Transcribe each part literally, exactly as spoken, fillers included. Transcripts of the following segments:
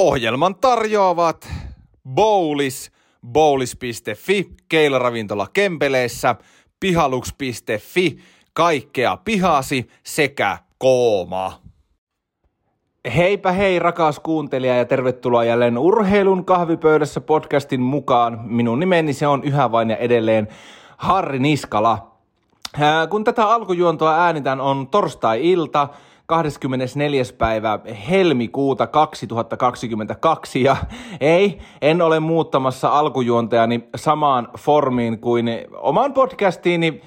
Ohjelman tarjoavat Bowlish, bowlish piste fi, keilaravintola Kempeleissä, pihaluks piste fi, kaikkea pihasi sekä Kooma. Heipä hei rakas kuuntelija ja tervetuloa jälleen Urheilun kahvipöydässä podcastin mukaan. Minun nimeni se on yhä vain ja edelleen Harri Niskala. Ää, kun tätä alkujuontoa äänitän on torstai-ilta. kahdeskymmenesneljäs päivä helmikuuta kaksituhattakaksikymmentäkaksi ja ei, en ole muuttamassa alkujuontajani samaan formiin kuin oman podcastiini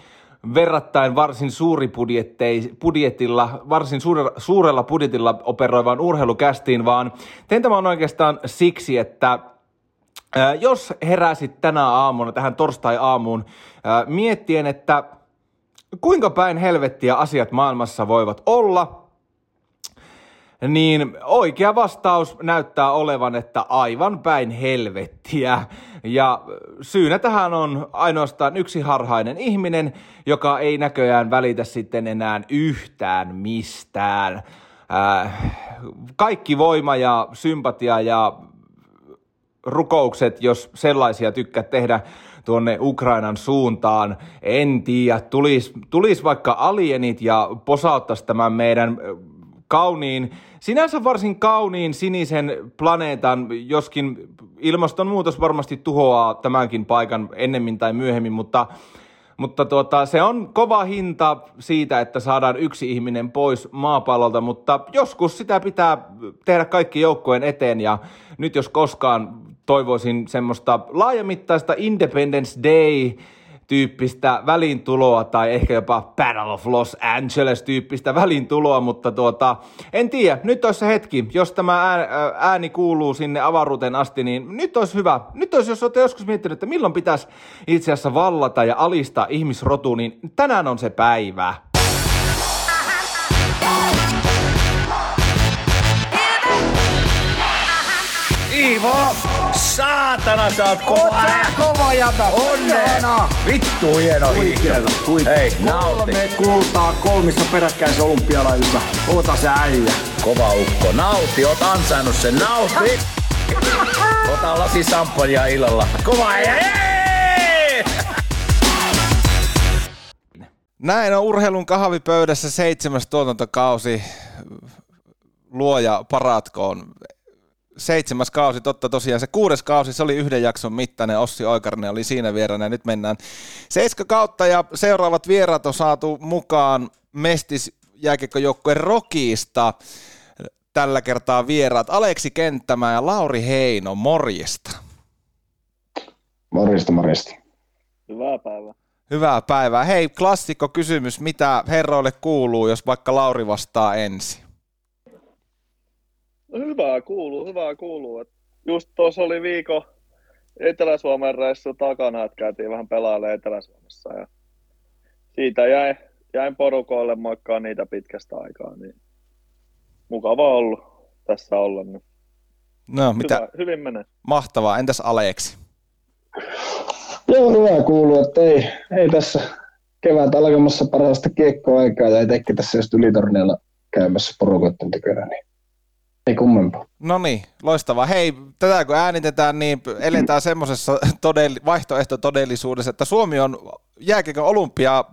verrattain varsin suuribudjettilla, varsin suure, suurella budjetilla operoivaan urheilukästiin, vaan teen tämän oikeastaan siksi, että ää, jos heräsit tänä aamuna, tähän torstai-aamuun, ää, miettien, että kuinka päin helvettiä asiat maailmassa voivat olla, niin oikea vastaus näyttää olevan, että aivan päin helvettiä. Ja syynä tähän on ainoastaan yksi harhainen ihminen, joka ei näköjään välitä sitten enää yhtään mistään. Äh, kaikki voima ja sympatia ja rukoukset, jos sellaisia tykkäät tehdä tuonne Ukrainan suuntaan. En tiedä, tulisi tulis vaikka alienit ja posauttaisi tämän meidän kauniin, sinänsä varsin kauniin sinisen planeetan, joskin ilmastonmuutos varmasti tuhoaa tämänkin paikan ennemmin tai myöhemmin, mutta, mutta tuota, se on kova hinta siitä, että saadaan yksi ihminen pois maapallolta, mutta joskus sitä pitää tehdä kaikki joukkojen eteen ja nyt jos koskaan toivoisin semmoista laajamittaista Independence Day-tyyppistä väliintuloa tai ehkä jopa Battle of Los Angeles-tyyppistä väliintuloa, mutta tuota, en tiedä, nyt olisi se hetki, jos tämä ääni kuuluu sinne avaruuteen asti, niin nyt olisi hyvä, nyt olisi, jos olette joskus miettinyt, että milloin pitäisi itse asiassa vallata ja alistaa ihmisrotu, niin tänään on se päivä. Iivo! Saatana, sä oot kova! Oot sä kova jätä! Onnena! Vittu hieno! Huikeeta! Hei, nauti! Kolme kultaa kolmissa peräkkäissä olympialaisissa. Oota sä äijä! Kova ukko! Nauti! Oot ansainnut sen! Nauti! Ota lasi sampparia illalla. Kova äijä! Näin on Urheilun kahvipöydässä seitsemäs tuotantokausi. Luoja paratkoon. Seitsemäs kausi, totta tosiaan. Se kuudes kausi, se oli yhden jakson mittainen. Ossi Oikarinen oli siinä vierana ja nyt mennään seiska kautta ja seuraavat vieraat on saatu mukaan Mestis jääkiekkojoukkueen RoKista. Tällä kertaa vieraat Aleksi Kenttämaa ja Lauri Heino. Morjesta. Morjesta, morjesta. Hyvää päivää. Hyvää päivää. Hei, klassikko kysymys. Mitä herroille kuuluu, jos vaikka Lauri vastaa ensin? No hyvää kuuluu, hyvää kuuluu. Just tuossa oli viikon Etelä-Suomen reissu takana, että käytiin vähän pelailemaan Etelä-Suomessa. Ja siitä jäin, jäin porukoille moikkaan niitä pitkästä aikaa. Niin mukava ollut tässä olla. Niin. No, mitä? Hyvä, hyvin menee. Mahtavaa. Entäs Aleksi? Joo, hyvää kuuluu. Että ei, ei tässä kevät alkamassa parhaasta kiekkoaikaa ja itsekin tässä just Ylitorneella käymässä porukoiden tykönä. Niin. Ei kummempaa. No niin, loistavaa. Hei, tätä kun äänitetään, niin eletään semmoisessa todell- vaihtoehtotodellisuudessa, että Suomi on jääkiekon olympia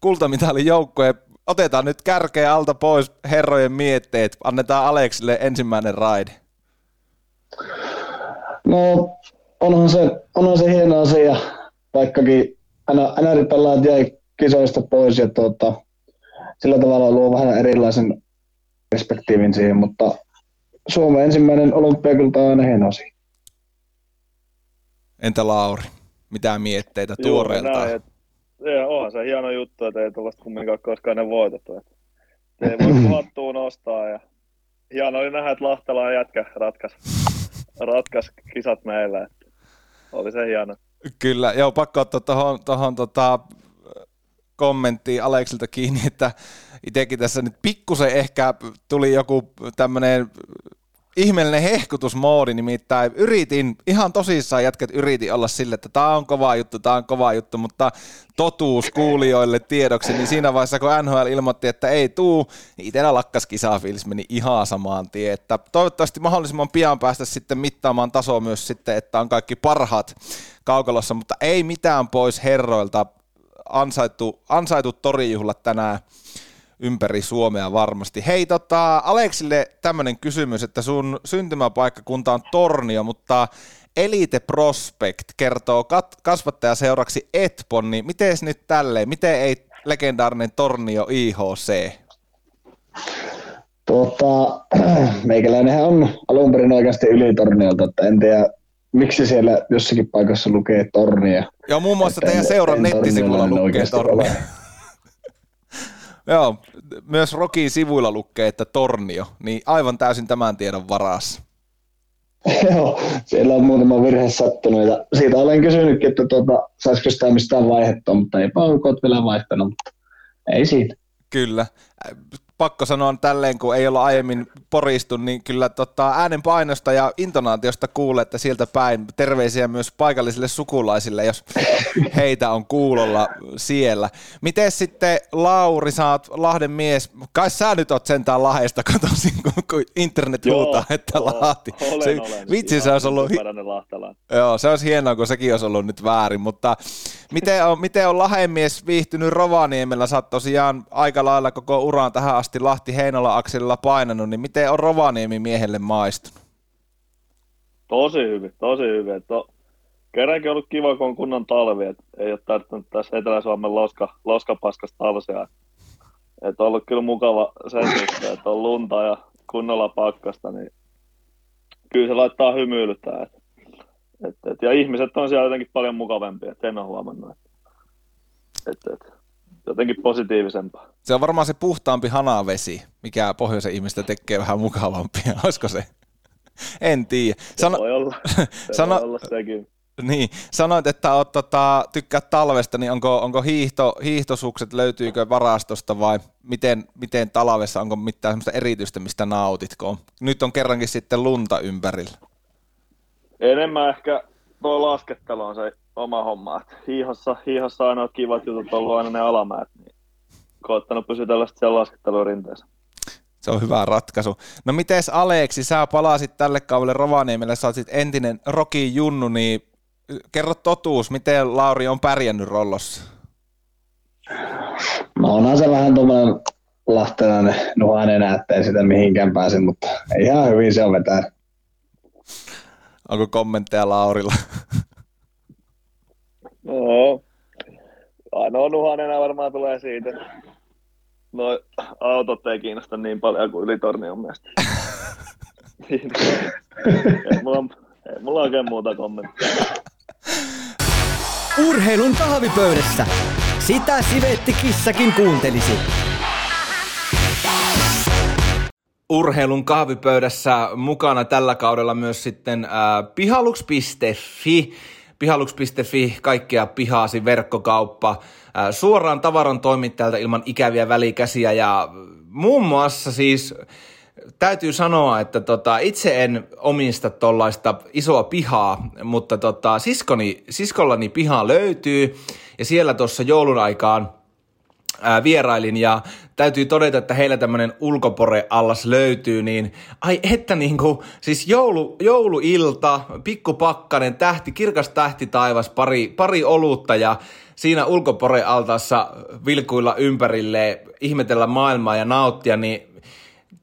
kultamitalin joukkoja. Otetaan nyt kärkeä alta pois herrojen mietteet. Annetaan Aleksille ensimmäinen raide. No, onhan se, onhan se hieno asia, vaikkakin N R-pelaat jäi kisoista pois ja tuota, sillä tavalla luo vähän erilaisen perspektiivin siihen, mutta Suomen ensimmäinen olympiakulta on aina hieno asia. Entä Lauri? Mitä mietteitä tuoreeltaan? Onhan se hieno juttu, että ei tuollaista kumminkaan koskaan ne voitettu. Ei voi hattuun nostaa. Ja hieno oli nähdä, että Lahtela jätkä ratkaisi ratkaisi kisat meillä. Että oli se hieno. Kyllä, joo, pakko ottaa tuohon tohon, tota, kommenttiin Aleksilta kiinni, että itsekin tässä nyt pikkusen ehkä tuli joku tämmöinen ihmeellinen hehkutusmoodi, nimittäin yritin, ihan tosissaan jätkät yritin olla sille, että tää on kova juttu, tää on kova juttu, mutta totuus kuulijoille tiedoksi, niin siinä vaiheessa kun N H L ilmoitti, että ei tuu, niin itsellä lakkas kisafiilis meni ihan samaan tien, että toivottavasti mahdollisimman pian päästä sitten mittaamaan tasoa myös sitten, että on kaikki parhaat kaukalossa, mutta ei mitään pois herroilta, ansaittu, ansaitu torijuhlat tänään ympäri Suomea varmasti. Hei, tota, Aleksille tämmöinen kysymys, että sun syntymäpaikkakunta on Tornio, mutta Elite Prospect kertoo kat- kasvattajaseuraksi Etpon, niin miten nyt tälleen, miten ei legendaarinen Tornio I H C? Tota, meikäläinenhän on alun perin oikeasti Yli-Torniolta, että en tiedä, miksi siellä jossakin paikassa lukee Tornia. Joo, muun muassa teidän seuran nettisivulla lukee Tornia. Joo, myös RoKin sivuilla lukee, että Tornio, niin aivan täysin tämän tiedon varassa. Joo, siellä on muutama virhe sattunut ja siitä olen kysynytkin, että tuota, saisiko sitä mistään vaihdettua, mutta eipä ole vielä vaihtanut, mutta ei siitä. Kyllä, pakko sanoa tälleen, kun ei olla aiemmin poristu, niin kyllä tota, äänenpainosta ja intonaatiosta kuulee, että sieltä päin terveisiä myös paikallisille sukulaisille, jos heitä on kuulolla siellä. Miten sitten, Lauri, sä oot Lahden mies, kai sä nyt oot sentään Lahdesta, katsoisin, kun internet huutaa, että Lahti. Olen, se, olen. Vitsi, se olisi ollut... Joo, se olisi hienoa, kun sekin olisi ollut nyt väärin, mutta miten on, miten on Lahden mies viihtynyt Rovaniemellä? Sä oot tosiaan aika lailla koko uraan tähän asti Lahti-Heinola-akselilla painanut, niin miten on Rovaniemi miehelle maistunut? Tosi hyvin, tosi hyvin. Kerrankin on ollut kiva, kun on kunnan talvi, et ei ole tarttunut tässä Etelä-Suomen loska, loskapaskasta talsia. Et on ollut kyllä mukava sen, että on lunta ja kunnolla pakkasta, niin kyllä se laittaa hymyilytään. Et, et, et, ja ihmiset on siellä jotenkin paljon mukavampia, et en ole huomannut. Et, et. Jotenkin positiivisempaa. Se on varmaan se puhtaampi hanavesi, mikä pohjoisen ihmistä tekee vähän mukavampia. Olisiko se? En tiedä. Sano... Se voi olla. Se Sano... voi olla sekin. Niin. Sanoit, että oot, tota, tykkäät talvesta, niin onko, onko hiihto, hiihtosukset, löytyykö varastosta vai miten, miten talvessa, onko mitään sellaista erityistä, mistä nautitko? Nyt on kerrankin sitten lunta ympärillä. Enemmän ehkä tuo laskettelu on se oma homma. Hiihossa, hiihossa ainoa kivat jutut on ollut aina ne alamäät, niin koottanut pysytellä siellä laskettelurinteessä. Se on hyvä ratkaisu. No mites Aleksi, sä palasit tälle kaudelle Rovaniemelle, sä oot sit entinen RoKin junnu, niin kerro totuus, miten Lauri on pärjännyt Rollossa? No onhan se vähän tuommoinen lahtelainen nuhan enää, ettei sitä mihinkään pääse, mutta ihan hyvin se on vetää. Onko kommentteja Laurilla? No, ainoa nuhanena varmaan tulee siitä. No, autot ei kiinnosta niin paljon kuin Yli-Tornion mielestä. ei, mulla, ei mulla oikein muuta kommenttia. Urheilun kahvipöydässä. Sitä sivetti kissakin kuuntelisi. Urheilun kahvipöydässä mukana tällä kaudella myös sitten äh, pihaluks piste fi. Pihaluks piste fi, kaikkea pihaasi, verkkokauppa, suoraan tavaran toimittajalta ilman ikäviä välikäsiä ja muun muassa siis täytyy sanoa, että tota, itse en omista tuollaista isoa pihaa, mutta tota, siskoni, siskollani pihaa löytyy ja siellä tuossa joulun aikaan ää, vierailin ja täytyy todeta, että heillä tämmöinen ulkoporeallas löytyy, niin ai että niinku, siis joulu, jouluilta, pikkupakkanen, tähti, kirkas tähti taivas, pari, pari olutta ja siinä ulkoporealtaassa vilkuilla ympärille, ihmetellä maailmaa ja nauttia, niin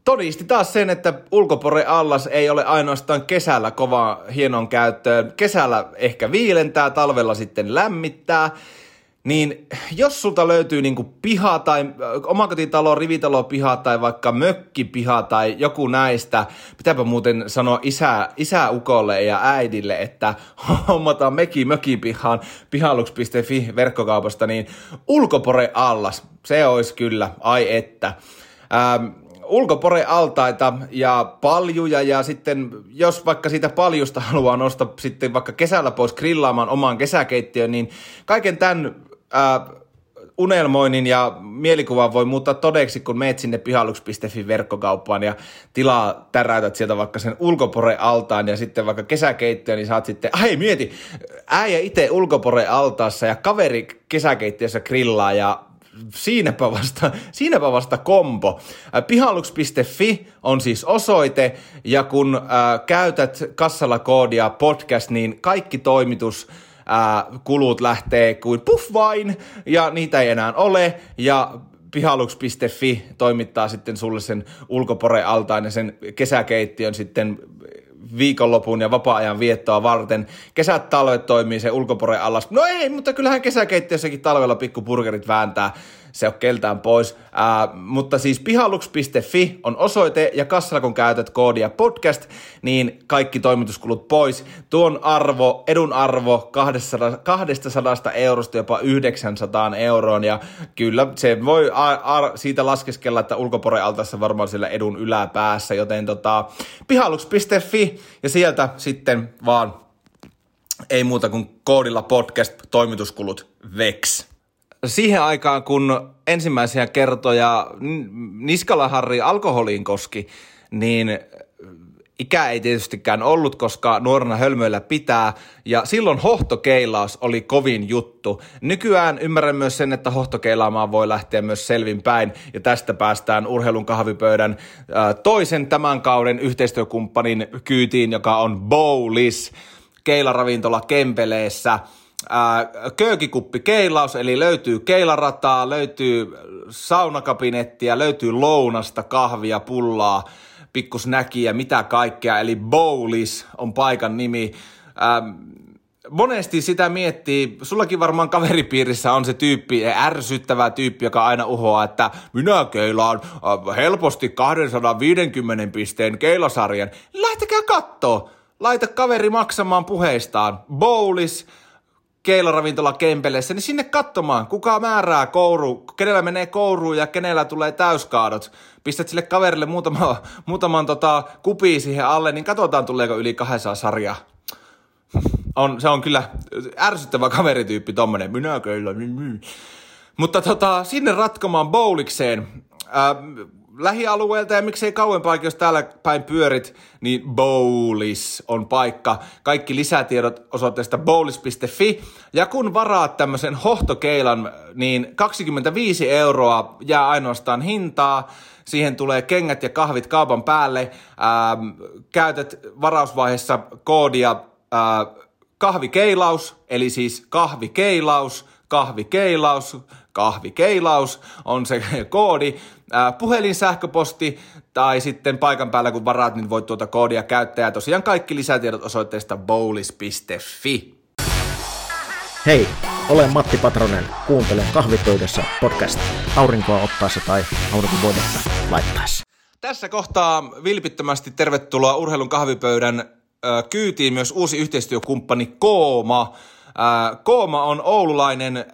todisti taas sen, että ulkoporeallas ei ole ainoastaan kesällä kovaa hienon käyttöön, kesällä ehkä viilentää, talvella sitten lämmittää. Niin jos sulta löytyy niinku piha tai omakotitalo, rivitalo piha tai vaikka mökkipiha tai joku näistä, pitääpä muuten sanoa isä, isäukolle ja äidille, että hommataan mekin mökipihaan pihaluks piste fi verkkokaupasta, niin ulkoporeallas, se olisi kyllä, ai että. Ähm, ulkoporealtaita ja paljuja ja sitten jos vaikka siitä paljusta haluaa nostaa sitten vaikka kesällä pois grillaamaan omaan kesäkeittiöön, niin kaiken tämän Äh, unelmoinnin ja mielikuvan voi muuttaa todeksi, kun meet sinne pihaluks piste fi verkkokauppaan ja tilaa, täräytät sieltä vaikka sen ulkoporealtaan ja sitten vaikka kesäkeittiö, niin saat sitten, ai mieti, äijä itse ulkoporealtaassa ja kaveri kesäkeittiössä grillaa ja Siinäpä vasta, siinäpä vasta kombo. Pihaluks piste fi on siis osoite, ja kun äh, käytät kassalla koodia podcast, niin kaikki toimitus äh, kulut lähtee kuin puff vain, ja niitä ei enää ole, ja pihaluks piste fi toimittaa sitten sulle sen ulkoporealtaan ja sen kesäkeittiön sitten viikonlopun ja vapaa-ajan viettoa varten. Kesät, talvet toimii se ulkoporen alas. No ei, mutta kyllähän kesäkeittiössäkin talvella pikkuburgerit vääntää. Se on keltään pois. Ää, mutta siis pihaluks piste fi on osoite, ja kassalla kun käytät koodia podcast, niin kaikki toimituskulut pois. Tuon arvo, edun arvo kaksisataa eurosta jopa yhdeksänsataan euroon, ja kyllä se voi ar- ar- siitä laskeskella, että ulkoporen altaassa varmaan siellä edun yläpäässä, joten tota, pihaluks piste fi, ja sieltä sitten vaan ei muuta kuin koodilla podcast toimituskulut veks. Siihen aikaan, kun ensimmäisiä kertoja Niskala Harri alkoholiin koski, niin ikä ei tietystikään ollut, koska nuorena hölmöillä pitää, ja silloin hohtokeilaus oli kovin juttu. Nykyään ymmärrän myös sen, että hohtokeilaamaan voi lähteä myös selvinpäin, ja tästä päästään urheilun kahvipöydän toisen tämän kauden yhteistyökumppanin kyytiin, joka on Bowlish, keilaravintola Kempeleessä. Köökikuppi keilaus, eli löytyy keilarataa, löytyy saunakabinettia, löytyy lounasta, kahvia, pullaa, pikkusnäkiä, mitä kaikkea, eli Bowlish on paikan nimi. Ähm, monesti sitä miettii, sullakin varmaan kaveripiirissä on se tyyppi, ärsyttävä tyyppi, joka aina uhoaa, että minä keilaan äh, helposti kaksisataaviisikymmentä pisteen keilasarjan. Lähtekää kattoo, laita kaveri maksamaan puheistaan, Bowlish, keilaravintola Kempeleessä, niin sinne katsomaan, kuka määrää kouru, kenellä menee kouruun ja kenellä tulee täyskaadot. Pistät sille kaverille muutama, muutaman tota, kupia siihen alle, niin katsotaan tuleeko yli kahdessa sarjaa. On, se on kyllä ärsyttävä kaverityyppi tommonen, minä keillä. Mutta tota, sinne ratkomaan Bowlikseen. Ähm, Lähialueelta ja miksei kauempaakin, jos täällä päin pyörit, niin Bowlish on paikka. Kaikki lisätiedot osoitteesta bowlish piste fi. Ja kun varaat tämmöisen hohtokeilan, niin kaksikymmentäviisi euroa jää ainoastaan hintaa. Siihen tulee kengät ja kahvit kaupan päälle. Ähm, käytät varausvaiheessa koodia äh, kahvikeilaus, eli siis kahvikeilaus. Kahvikeilaus, kahvikeilaus on se koodi, puhelin, sähköposti tai sitten paikan päällä kun varaat, niin voit tuota koodia käyttää. Ja tosiaan kaikki lisätiedot osoitteesta bowlish piste fi. Hei, olen Matti Patronen, kuuntelen kahvipöydässä podcast aurinkoa ottaessa tai aurinkovoidetta laittaessa. Tässä kohtaa vilpittömästi tervetuloa urheilun kahvipöydän ö, kyytiin myös uusi yhteistyökumppani Kooma. Kooma on oululainen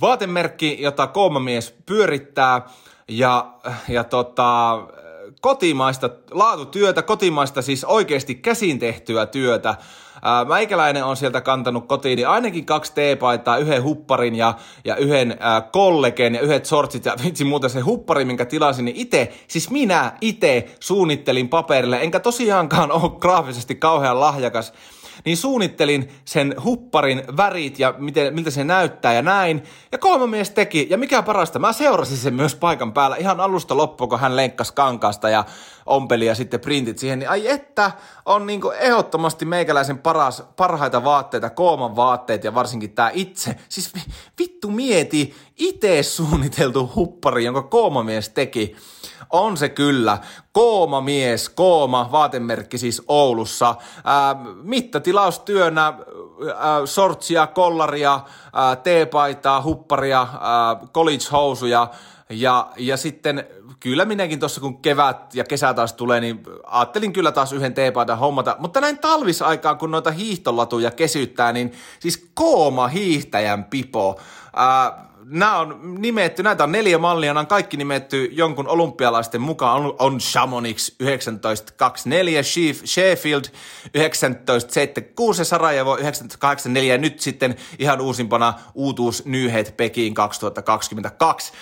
vaatemerkki, jota Koomamies pyörittää, ja, ja tota, kotimaista laatutyötä, kotimaista siis oikeasti käsin tehtyä työtä. Mäikäläinen on sieltä kantanut kotiin niin ainakin kaksi teepaitaa, yhden hupparin ja, ja yhden ää, kollegen ja yhdet sortsit. Ja vitsi muuten se huppari, minkä tilasin, niin ite, siis minä ite suunnittelin paperille, enkä tosiaankaan ole graafisesti kauhean lahjakas. Niin suunnittelin sen hupparin värit ja miten, miltä se näyttää ja näin. Ja Koomamies teki, ja mikä parasta, mä seurasin sen myös paikan päällä ihan alusta loppuun, kun hän lenkkasi kankaasta ja ompeli ja sitten printit siihen. Niin ai että, on niinku ehdottomasti meikäläisen paras, parhaita vaatteita, Kooman vaatteet ja varsinkin tää itse. Siis vittu mieti, itse suunniteltu huppari, jonka Koomamies teki. On se kyllä. Koomamies, Kooma, vaatemerkki siis Oulussa. Ää, mittatilaustyönä ää, sortsia, kollaria, ää, teepaitaa, hupparia, ää, college-housuja. Ja, ja sitten kyllä minäkin tuossa kun kevät ja kesä taas tulee, niin ajattelin kyllä taas yhden teepaitan hommata. Mutta näin talvisaikaan, kun noita hiihtolatuja kesyttää, niin siis Kooma hiihtäjän pipo. Ää, nämä on nimetty, näitä on neljä mallia, nämä on kaikki nimetty jonkun olympialaisten mukaan. On, on Chamonix yhdeksäntoista kaksikymmentäneljä, Sheffield yhdeksäntoista seitsemänkymmentäkuusi ja Sarajevo yhdeksäntoista kahdeksankymmentäneljä ja nyt sitten ihan uusimpana uutuusnyyhet Pekiin kaksituhattakaksikymmentäkaksi.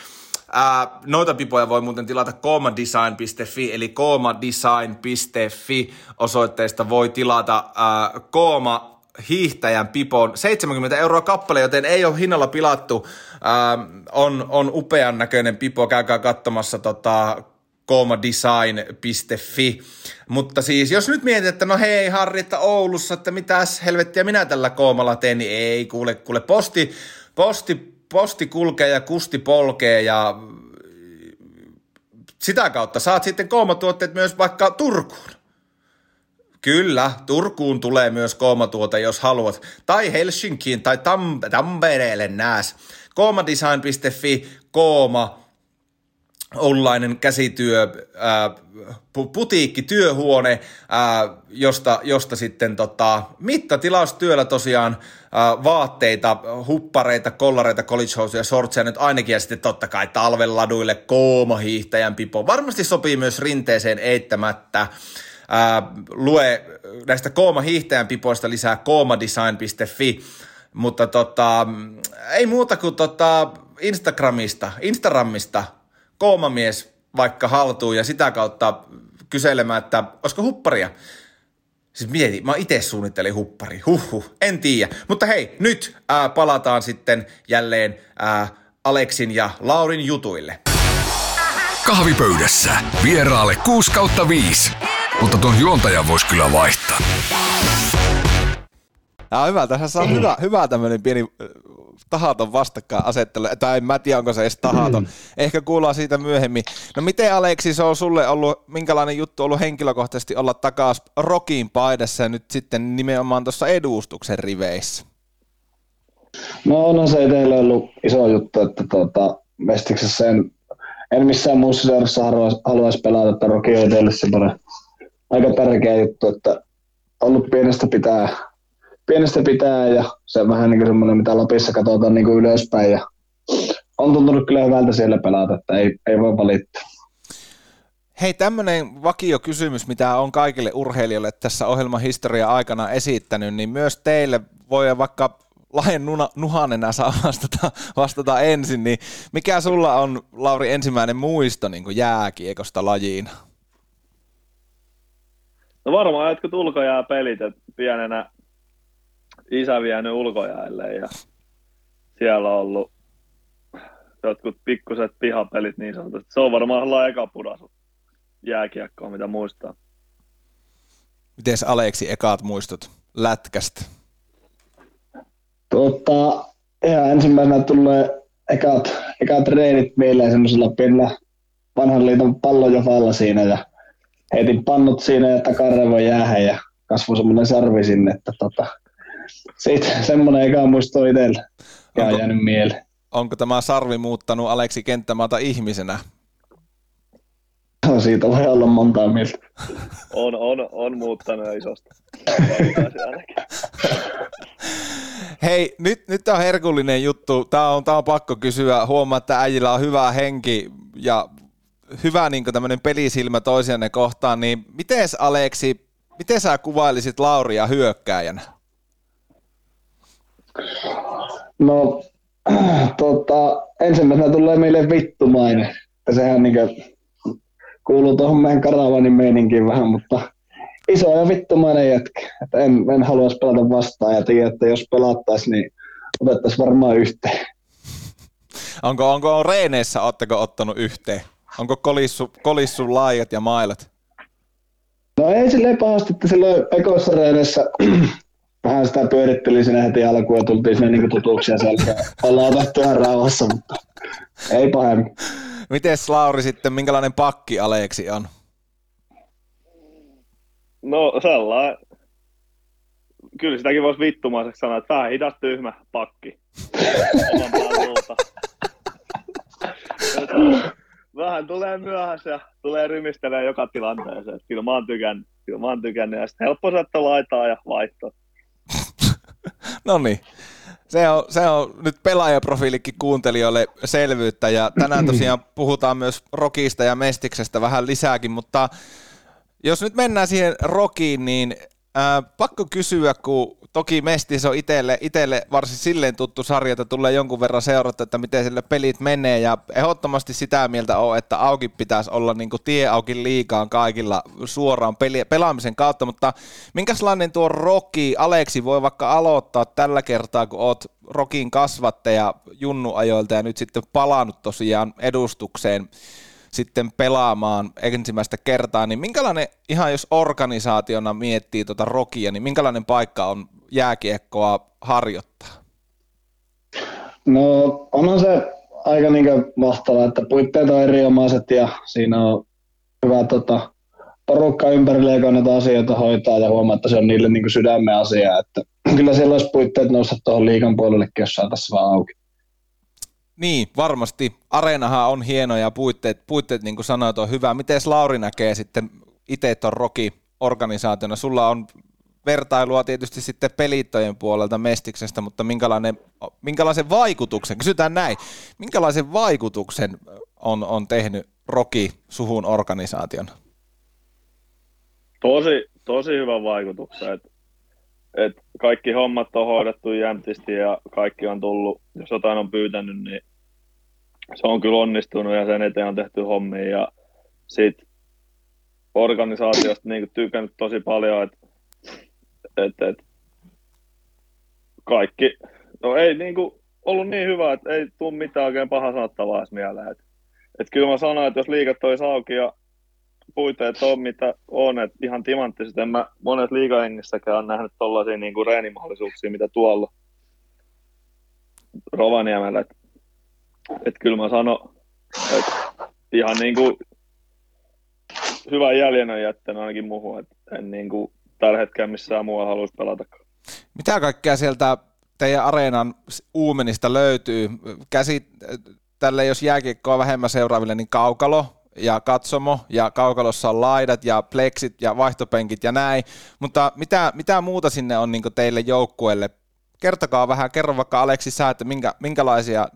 Ää, noita pipoja voi muuten tilata koomadesign piste fi, eli koomadesign piste fi osoitteesta voi tilata ää, Kooma hiihtäjän pipon seitsemänkymmentä euroa kappale, joten ei ole hinnalla pilattu. Ää, on, on upean näköinen pipo, käykää katsomassa tota, koomadesign piste fi. Mutta siis, jos nyt mietit, että no hei Harri, että Oulussa, että mitäs helvettiä minä tällä koomalla teen, niin ei kuule, kuule posti, posti, posti kulkee ja kusti polkee ja sitä kautta saat sitten koomatuotteet myös vaikka Turkuun. Kyllä, Turkuun tulee myös koomatuote, jos haluat. Tai Helsinkiin tai Tam- Tampereelle nääs. Koomadesign piste fi, Kooma, online käsityö, ää, pu- putiikki, työhuone, ää, josta, josta sitten tota, mittatilaustyöllä tosiaan ää, vaatteita, huppareita, kollareita, collegehousuja, shortseja nyt ainakin ja sitten totta kai talveladuille Kooma hiihtäjän pipo. Varmasti sopii myös rinteeseen eittämättä. Ää, lue näistä Kooma-hiihtäjän pipoista lisää koomadesign piste fi, mutta tota, ei muuta kuin tota Instagramista, Instagramista koomamies vaikka haltuun ja sitä kautta kyselemään, että olisiko hupparia. Siis mieti, mä itse suunnittelin huppari, huhhuh, en tiedä. Mutta hei, nyt ää, palataan sitten jälleen ää, Aleksin ja Laurin jutuille. Kahvipöydässä vieraalle kuusi kautta viisi. Mutta tuon juontajan voisi kyllä vaihtaa. Tää on hyvä. Tässä on hyvä, hyvä tämmöinen pieni tahaton vastakkainasettelu. Tai en mä tiedä, onko se edes tahaton. Ehkä kuullaan siitä myöhemmin. No miten Aleksi, se on sulle ollut, minkälainen juttu ollut henkilökohtaisesti olla takas RoKin paidassa ja nyt sitten nimenomaan tuossa edustuksen riveissä? No on se edelleen ollut iso juttu, että tuota, Mestiksessä en, en missään muussa seurassa haluaisi haluais pelata, että RoKi on edelleen semmoinen aika tärkeä juttu, että ollut pienestä pitää, pienestä pitää ja se on vähän niin kuin semmoinen, mitä Lapissa katsotaan niin kuin ylöspäin ja on tuntunut kyllä hyvältä siellä pelata, että ei, ei voi valittaa. Hei, tämmöinen vakio kysymys, mitä on kaikille urheilijoille tässä ohjelman historian aikana esittänyt, niin myös teille voi vaikka Lahden Nuhanenä saa vastata, vastata ensin, niin mikä sulla on, Lauri, ensimmäinen muisto niin kuin jääkiekosta lajiin? No varmaan jotkut ulkojääpelit, että pienenä isä vienyt ulkojäälle ja siellä on ollut jotkut pikkuset pihapelit niin sanotusti. Se on varmaan olla eka pudasu jääkiekkoa, mitä muistaa. Mites Aleksi ekaat muistut lätkästä? Tota, ihan ensimmäisenä tulee ekat, ekat treenit mieleen semmoisella pienellä vanhan liiton pallojofalla siinä ja heitin pannut siinä ja takarevon jäähän ja kasvoi semmoinen sarvi sinne, että tota, siitä semmoinen eka muisto itsellä ja onko, jäänyt mieleen. Onko tämä sarvi muuttanut Aleksi Kenttämaata ihmisenä? No, siitä voi olla montaa mieltä. On, on, on muuttanut isosti. Hei, nyt, nyt on herkullinen juttu. Tämä on, tämä on pakko kysyä. Huomaa, että äijillä on hyvä henki ja hyvä niin tämmöinen pelisilmä toisianne kohtaan, niin miten Aleksi, miten sä kuvailisit Lauria hyökkääjänä? No, tota, ensimmäisenä tulee meille vittumainen. Sehän niin kuin kuuluu tuohon meidän karavanin meininkiin vähän, mutta iso ja vittumainen jätkä. Että en, en haluaisi pelata vastaan ja tiedä, että jos pelattaisiin, niin otettaisiin varmaan yhteen. Onko, onko on reeneissä, ootteko ottanut yhteen? Onko kolissu, kolissu laajat ja mailat? No ei silleen pahasti, että silloin ekoissa reenissä vähän sitä pyöritteli sinne heti alkuun ja tultiin sinne niin tutuksia selkeä. Ollaan otettu ihan rauhassa, mutta ei pahemmin. Mites Lauri sitten, minkälainen pakki Aleksi on? No sellainen, kyllä sitäkin voisi vittumaiseksi sanoa, että vähän hidas tyhmä pakki. Oman palvelulta. Vähän tulee myöhässä ja tulee rymistelemään joka tilanteeseen. Kyllä mä oon tykännyt, kyllä mä oon tykännyt. Ja sitten helppo saattaa laitaa ja vaihtaa. No niin, Se on, se on nyt pelaajaprofiilikin kuuntelijoille selvyyttä, ja tänään tosiaan puhutaan myös RoKista ja Mestiksestä vähän lisääkin, mutta jos nyt mennään siihen RoKiin, niin ää, pakko kysyä, kun toki Mestis on itselle, itselle varsin silleen tuttu sarja, että tulee jonkun verran seurata, että miten sille pelit menee, ja ehdottomasti sitä mieltä on, että auki pitäisi olla niin kuin tie auki liigaan kaikilla suoraan peli, pelaamisen kautta, mutta minkälainen tuo RoKi, Aleksi, voi vaikka aloittaa tällä kertaa, kun olet RoKin kasvattaja junnuajoilta ja nyt sitten palannut tosiaan edustukseen sitten pelaamaan ensimmäistä kertaa, niin minkälainen, ihan jos organisaationa miettii tuota RoKia, niin minkälainen paikka on jääkiekkoa harjoittaa? No onhan se aika niin mahtavaa, että puitteet on erinomaiset ja siinä on hyvä tota, porukka ympärille, joka näitä asioita hoitaa ja huomaa, että se on niille niin sydämen asia. Että kyllä siellä olisi puitteet nousta tuohon liigan puolellekin, jos saataisiin vaan auki. Niin, varmasti. Areenahan on hieno ja puitteet, puitteet niin kuin sanoit, on hyvä. Mites Lauri näkee sitten itse tuon RoKi-organisaationa? Sulla on vertailua tietysti sitten pelittojen puolelta Mestiksestä, mutta minkälainen, minkälaisen vaikutuksen, kysytään näin, minkälaisen vaikutuksen on, on tehnyt RoKi suhun organisaationa? Tosi, tosi hyvä vaikutuksen, että et kaikki hommat on hoidettu jämtisti ja kaikki on tullut, jos jotain on pyytänyt, niin se on kyllä onnistunut ja sen eteen on tehty hommia. Ja sit organisaatiosta niin tykännyt tosi paljon, että et, et kaikki, no ei niin kuin ollut niin hyvä, että ei tule mitään oikein pahaa sanottavaa edes mieleen. Et, et kyllä mä sanoin, että jos liigat olisi auki ja puitteet on mitä on, että ihan timanttiset. En mä monet liigahengissäkään on nähnyt tollaisia niin kuin reenimahdollisuuksia, mitä tuolla Rovaniemellä. Että et kyllä mä sanon, että ihan niin kuin hyvän jäljen on jättänyt ainakin muuhun, että en niin kuin tällä hetkellä missään muualla haluaisi pelatakaan. Mitä kaikkea sieltä teidän areenan uumenista löytyy? Käsi, tälle jos jääkiekkoa vähemmän seuraaville, niin kaukalo ja katsomo, ja kaukalossa on laidat, ja pleksit, ja vaihtopenkit, ja näin. Mutta mitä, mitä muuta sinne on niin kuin teille joukkueelle? Kertokaa vähän, kerro vaikka Aleksi sä, että minkä, minkälaisia,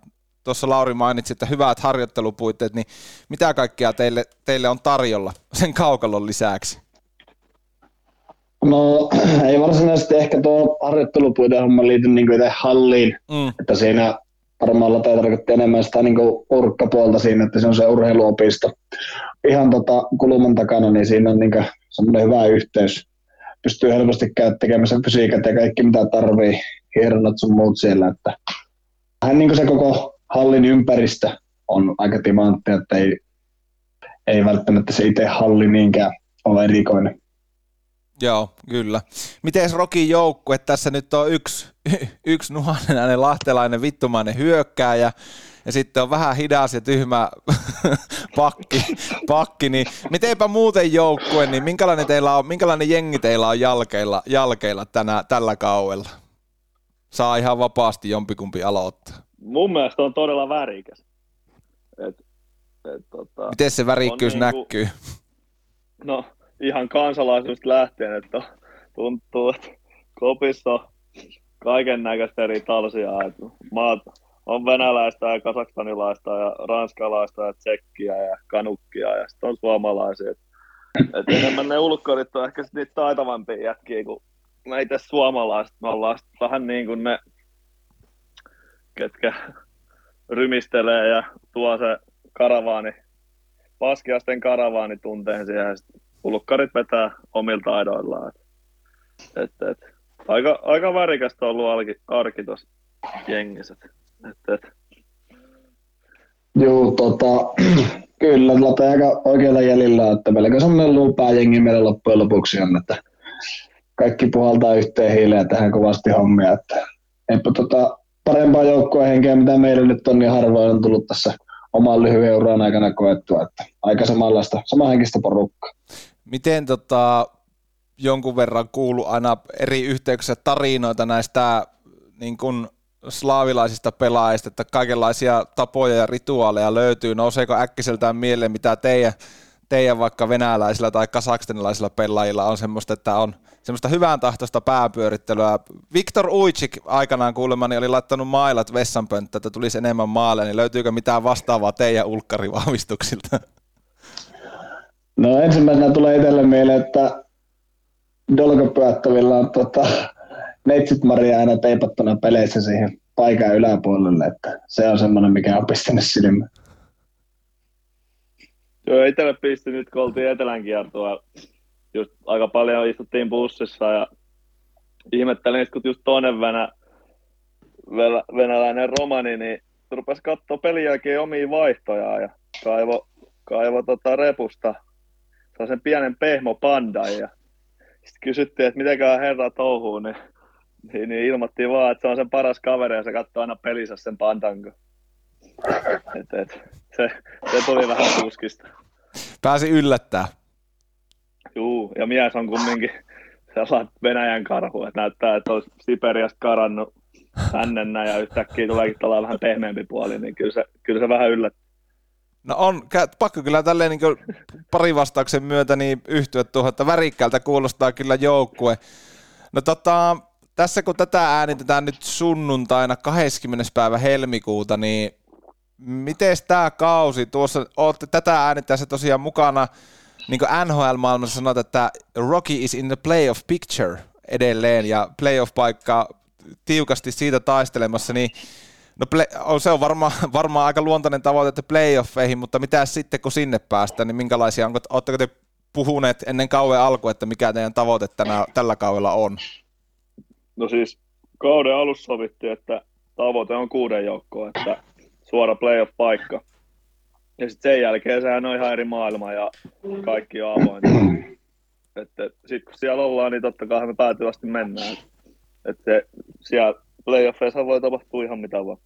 tuossa Lauri mainitsi, että hyvät harjoittelupuitteet, niin mitä kaikkea teille, teille on tarjolla sen kaukalon lisäksi? No ei varsinaisesti ehkä tuo harjoittelupuiden homma liity niin kuin itse halliin, mm. että siinä varmaan Lata tarkoitti enemmän sitä niin kuin urkkapuolta siinä, että se on se urheiluopisto. Ihan tota kulman takana, niin siinä on niin kuin semmoinen hyvä yhteys. Pystyy helposti käydä tekemässä fysiikat ja kaikki mitä tarvii, hieronnat sun muut siellä. Että vähän niin kuin se koko hallin ympäristö on aika timantti, että ei, ei välttämättä se itse halli niinkään ole erikoinen. Joo, kyllä. Miten RoKin joukkue? Tässä nyt on yksi, yksi nuhanen, lahtelainen, vittumainen hyökkääjä ja sitten on vähän hidas ja tyhmä pakki, pakki. Niin mitenpä muuten joukkue, niin minkälainen, teillä on, minkälainen jengi teillä on jalkeilla, jalkeilla tänä, tällä kaudella? Saa ihan vapaasti jompikumpi aloittaa. Mun mielestä on todella värikäs. Et, et, tota, miten se värikkyys niinku näkyy? No, ihan kansalaisuudesta lähtien, että tuntuu, että kopissa on kaiken näköistä eri talsia. Maat on venäläistä ja kasakstanilaista ja ranskalaista ja tsekkiä ja kanukkia ja sitten on suomalaisia. Et enemmän ne ulkkorit on ehkä niitä taitavampia jätkiä kuin me itse suomalaiset. Me ollaan vähän niin kuin ne, ketkä rymistelee ja tuo se karavaani, paskiasten karavaani tunteen siihen. Ulkkarit vetää omilla taidoillaan. Et, et, aika, aika värikästä on ollut arki tuossa jengissä. Joo, tota, kyllä, Lata aika oikealla jäljellä, että melko semmoinen luupää jengi meidän loppujen lopuksi on, että kaikki puhaltaa yhteen hiileen tähän kovasti hommia. Että eipä tota, parempaa joukkuehenkeä, mitä meillä nyt on, niin harvoin on tullut tässä oman lyhyen uran aikana koettua, että aika samanlaista, samanhenkistä porukkaa. Miten tota, jonkun verran kuuluu aina eri yhteyksissä tarinoita näistä niin kuin slaavilaisista pelaajista, että kaikenlaisia tapoja ja rituaaleja löytyy. Nouseeko äkkiseltään mieleen, mitä teidän, teidän vaikka venäläisillä tai kasakstanilaisilla pelaajilla on semmoista, että on semmoista hyvän tahtoista pääpyörittelyä. Viktor Ujčík aikanaan kuulemani oli laittanut mailat vessanpönttä, että tulisi enemmän maalle, niin löytyykö mitään vastaavaa teidän ulkkarivahvistuksilta? No ensimmäisenä tulee itselle mieleen, että Dolgopyöttävillä on tota, neitsyt Maria aina teipattuna peleissä siihen paikan yläpuolelle, että se on semmoinen, mikä on pistänyt silmään. Joo, itselle pisti nyt, kun oltiin etelän kiertua. Just aika paljon istuttiin bussissa ja ihmettelin, kun just toinen venä, venäläinen romani, niin rupesi katsoa pelin jälkeen omia vaihtojaan ja kaivo, kaivo tota repusta sen pienen pehmopandan ja sitten kysyttiin, että mitenköhän herra touhuu, niin, niin, niin ilmoittiin vaan, että se on sen paras kaveri ja se katsoo aina pelissä sen pandanko. Et, et, se, se tuli vähän tuskista. Pääsi yllättää. Juu, ja mies on kumminkin sellainen Venäjän karhu, että näyttää, että olisi Siperiasta karannut hännennä ja yhtäkkiä tuleekin tällainen vähän pehmeämpi puoli, niin kyllä se, kyllä se vähän yllättää. No on, pakko kyllä tälleen niin kuin pari vastauksen myötä niin yhtyä tuohon, että värikkäältä kuulostaa kyllä joukkue. No tota, tässä kun tätä äänitetään nyt sunnuntaina kahdeskymmenes päivä helmikuuta, niin miten tämä kausi, tuossa olette tätä äänittäessä tosiaan mukana, niin kuin N H L-maailmassa sanotaan, että RoKi is in the playoff picture edelleen ja playoff-paikka tiukasti siitä taistelemassa, niin no play, se on varmaan varmaa aika luontainen tavoite, että playoffeihin, mutta mitä sitten kun sinne päästään, niin minkälaisia, onko, oletteko te puhuneet ennen kauden alkua, että mikä teidän tavoite tänä, tällä kaudella on? No siis kauden alussa sovittiin, että tavoite on kuuden joukkoa, että suora playoff-paikka. Ja sitten sen jälkeen sehän on ihan eri maailma ja kaikki on avointa. Sitten kun siellä ollaan, niin totta kai me päätyvästi mennään. Että se siellä playoffeissa voi tapahtua ihan mitä vaan.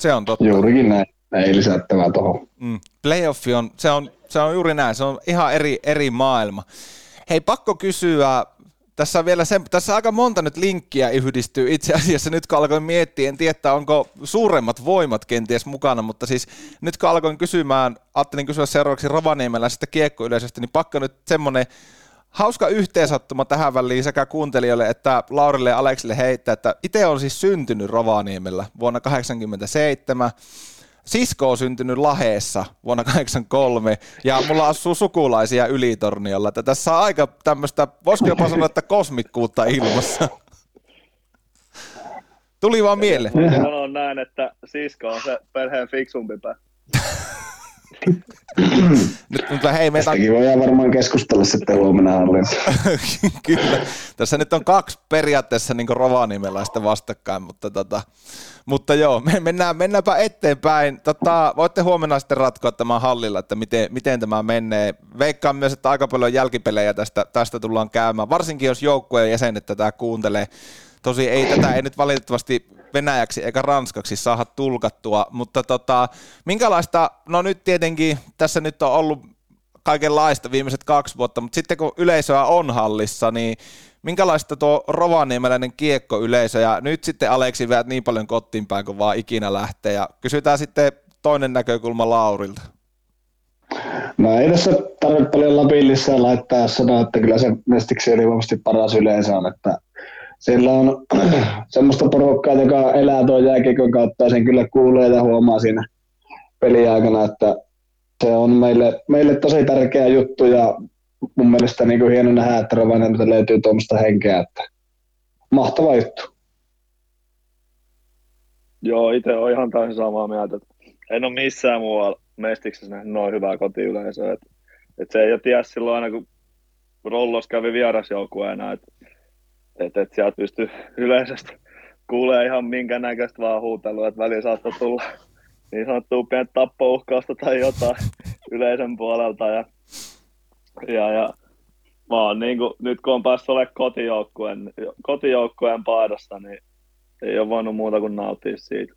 Se on totta. Juurikin näin. Ei lisättävää tuohon. Mm. Playoffi on, se on, se on juuri näin. Se on ihan eri, eri maailma. Hei, pakko kysyä. Tässä on vielä sen, tässä aika monta nyt linkkiä yhdistyy itse asiassa nyt kun alkoin miettiä, en tiedä onko suuremmat voimat kenties mukana, mutta siis nyt kun alkoin kysymään, ajattelin kysyä seuraavaksi rovaniemeläisestä kiekkoyleisöstä, niin pakko nyt semmoinen hauska yhteensattuma tähän väliin sekä kuuntelijoille että Laurille ja Aleksille heittää, että itse on siis syntynyt Rovaniemellä vuonna tuhatyhdeksänsataakahdeksankymmentäseitsemän, sisko on syntynyt Lahdessa vuonna tuhatyhdeksänsataakahdeksankymmentäkolme ja mulla asuu sukulaisia Ylitorniolla. Että tässä on aika tämmöistä, voisiko jopa sanoa, että kosmikkuutta ilmassa. Tuli vaan mieleen. Sanon näin, että sisko on se perheen fiksumpi pää. Nyt, mutta hei, meitä... Tästäkin voidaan varmaan keskustella sitten huomenna hallin. Kyllä. Tässä nyt on kaksi periaatteessa niin kuin rovaniemelaista vastakkain, mutta, tota, mutta joo, me mennään, mennäänpä eteenpäin. Tota, voitte huomenna sitten ratkoa tämän hallilla, että miten, miten tämä menee. Veikkaan myös, että aika paljon jälkipelejä tästä, tästä tullaan käymään, varsinkin jos joukkueen jäsenet tätä kuuntelee. Tosi ei tätä ei nyt valitettavasti venäjäksi eikä ranskaksi saada tulkattua, mutta tota, minkälaista, no nyt tietenkin tässä nyt on ollut kaikenlaista viimeiset kaksi vuotta, mutta sitten kun yleisöä on hallissa, niin minkälaista tuo rovaniemeläinen kiekkoyleisö ja nyt sitten Aleksi veät niin paljon kotiinpäin kuin vaan ikinä lähtee ja kysytään sitten toinen näkökulma Laurilta. No ei tässä tarvitse paljon Lapillissa laittaa, jos sanoo, että kyllä se Mestiksen ylivoimaisesti paras yleisö on, että sillä on semmoista porukkaa, joka elää tuon jääkiekon kautta ja sen kyllä kuulee ja huomaa siinä pelin aikana, että se on meille, meille tosi tärkeä juttu ja mun mielestä niin kuin hieno nähdä, että Rovaniemeltä löytyy tuommoista henkeä, että mahtava juttu. Joo, itse olen ihan täysin samaa mieltä. En ole missään muualla Mestiksessä nähnyt noin hyvää kotiyleisöä. Että, että se ei ole tiedä silloin aina, kun Rollos kävi vierasjoukkueena, että Että et sieltä pystyy yleisesti kuulee ihan minkä näköistä vaan huutelua, että väliin saattaa tulla niin sanottua pientä tappouhkausta tai jotain yleisen puolelta. Ja, ja, ja vaan niin kuin, nyt kun on päässyt olemaan kotijoukkueen, kotijoukkueen paidassa, niin ei ole voinut muuta kuin nauttia siitä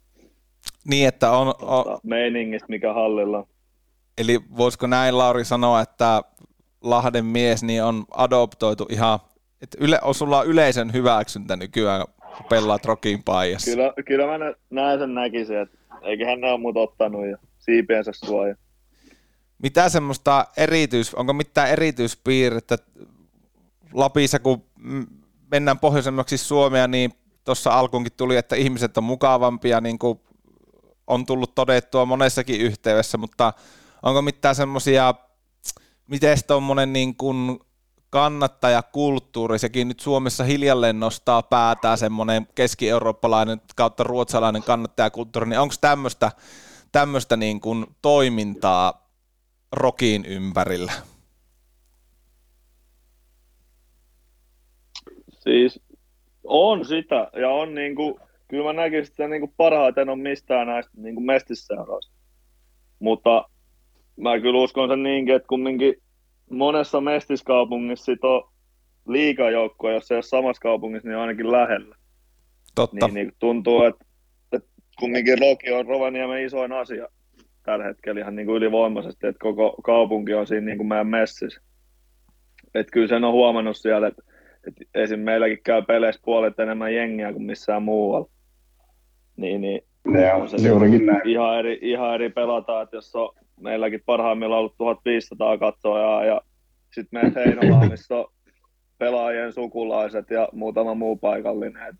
niin, että on, on... meiningistä, mikä hallilla on. Eli voisiko näin Lauri sanoa, että Lahden mies niin on adoptoitu ihan... Että yle, sulla on yleisön hyväksyntä nykyään, kun pelaat RoKin paijassa. Kyllä, kyllä mä näen sen näkisin, että eiköhän ne ole mut ottanut ja siipiensä suoja. Mitä semmoista erityis, onko mitään erityispiirrettä Lapissa, kun mennään pohjoisemmaksi Suomea, niin tuossa alkuunkin tuli, että ihmiset on mukavampia, niin kuin on tullut todettua monessakin yhteydessä, mutta onko mitään semmoisia, miten tuommoinen niin kuin kannattajakulttuuri, sekin nyt Suomessa hiljalleen nostaa päätään semmoinen keski-eurooppalainen kautta ruotsalainen kannattajakulttuuri, niin onko tämmöistä, tämmöistä niin kuin toimintaa RoKin ympärillä? Siis on sitä, ja on niinku, kyllä mä näkisin sitä niinku parhaiten on mistään näistä niinku mestisseuroista. Mutta mä kyllä uskon sen niinkin, että kumminkin monessa mestiskaupungissa sit on liigajoukkoja, jos ei ole samassa kaupungissa, niin ainakin lähellä. Totta. Niin, niin tuntuu, että, että kumminkin RoKi on Rovaniemen isoin asia tällä hetkellä ihan niinku ylivoimaisesti, että koko kaupunki on siinä niinku meidän messissä. Että kyllä sen on huomannut siellä, että et esim. Meilläkin käy peleissä puolet enemmän jengiä kuin missään muualla. Niin, niin ne on se ihan eri, ihan eri pelata, että jos on meilläkin parhaimmillaan ollut tuhatviisisataa katsojaa ja sitten meidän Heinolaan, missä on pelaajien sukulaiset ja muutama muu paikallinen. Et,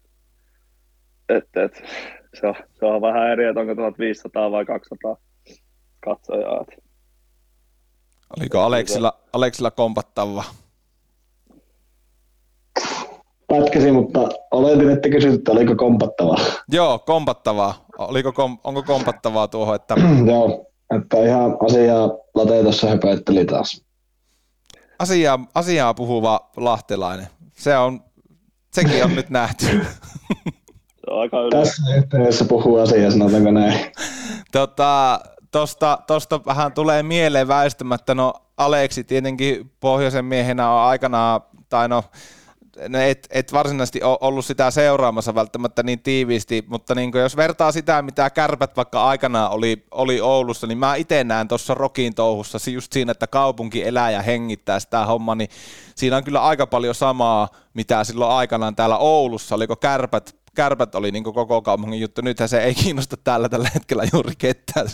et, et, se, on, se on vähän eri, että onko tuhatviisisataa vai kaksisataa katsojaa. Oliko Aleksilla, Aleksilla kompattavaa? Pätkäsin, mutta oletin, että kysyt, että oliko kompattavaa. Joo, kompattavaa. Oliko kom- onko kompattavaa tuohon? Että... Joo, että ihan asiaa Late tuossa höpöitteli taas. Asiaa, asiaa puhuva lahtelainen. Se on, sekin on nyt nähty. Se on aika ylä. Tässä yhteydessä puhuu asiaa, sanotaanko näin. Tota, tosta, tosta vähän tulee mieleen väistämättä, no Aleksi tietenkin pohjoisen miehenä on aikanaan, tai no, Et, et varsinaisesti ole ollut sitä seuraamassa välttämättä niin tiiviisti, mutta niin jos vertaa sitä, mitä Kärpät vaikka aikanaan oli, oli Oulussa, niin mä itse näen tuossa RoKin touhussa just siinä, että kaupunki elää ja hengittää sitä hommaa, niin siinä on kyllä aika paljon samaa, mitä silloin aikanaan täällä Oulussa oli, kun Kärpät, kärpät oli niin koko kaupungin juttu. Nythän se ei kiinnosta täällä tällä hetkellä juuri ketään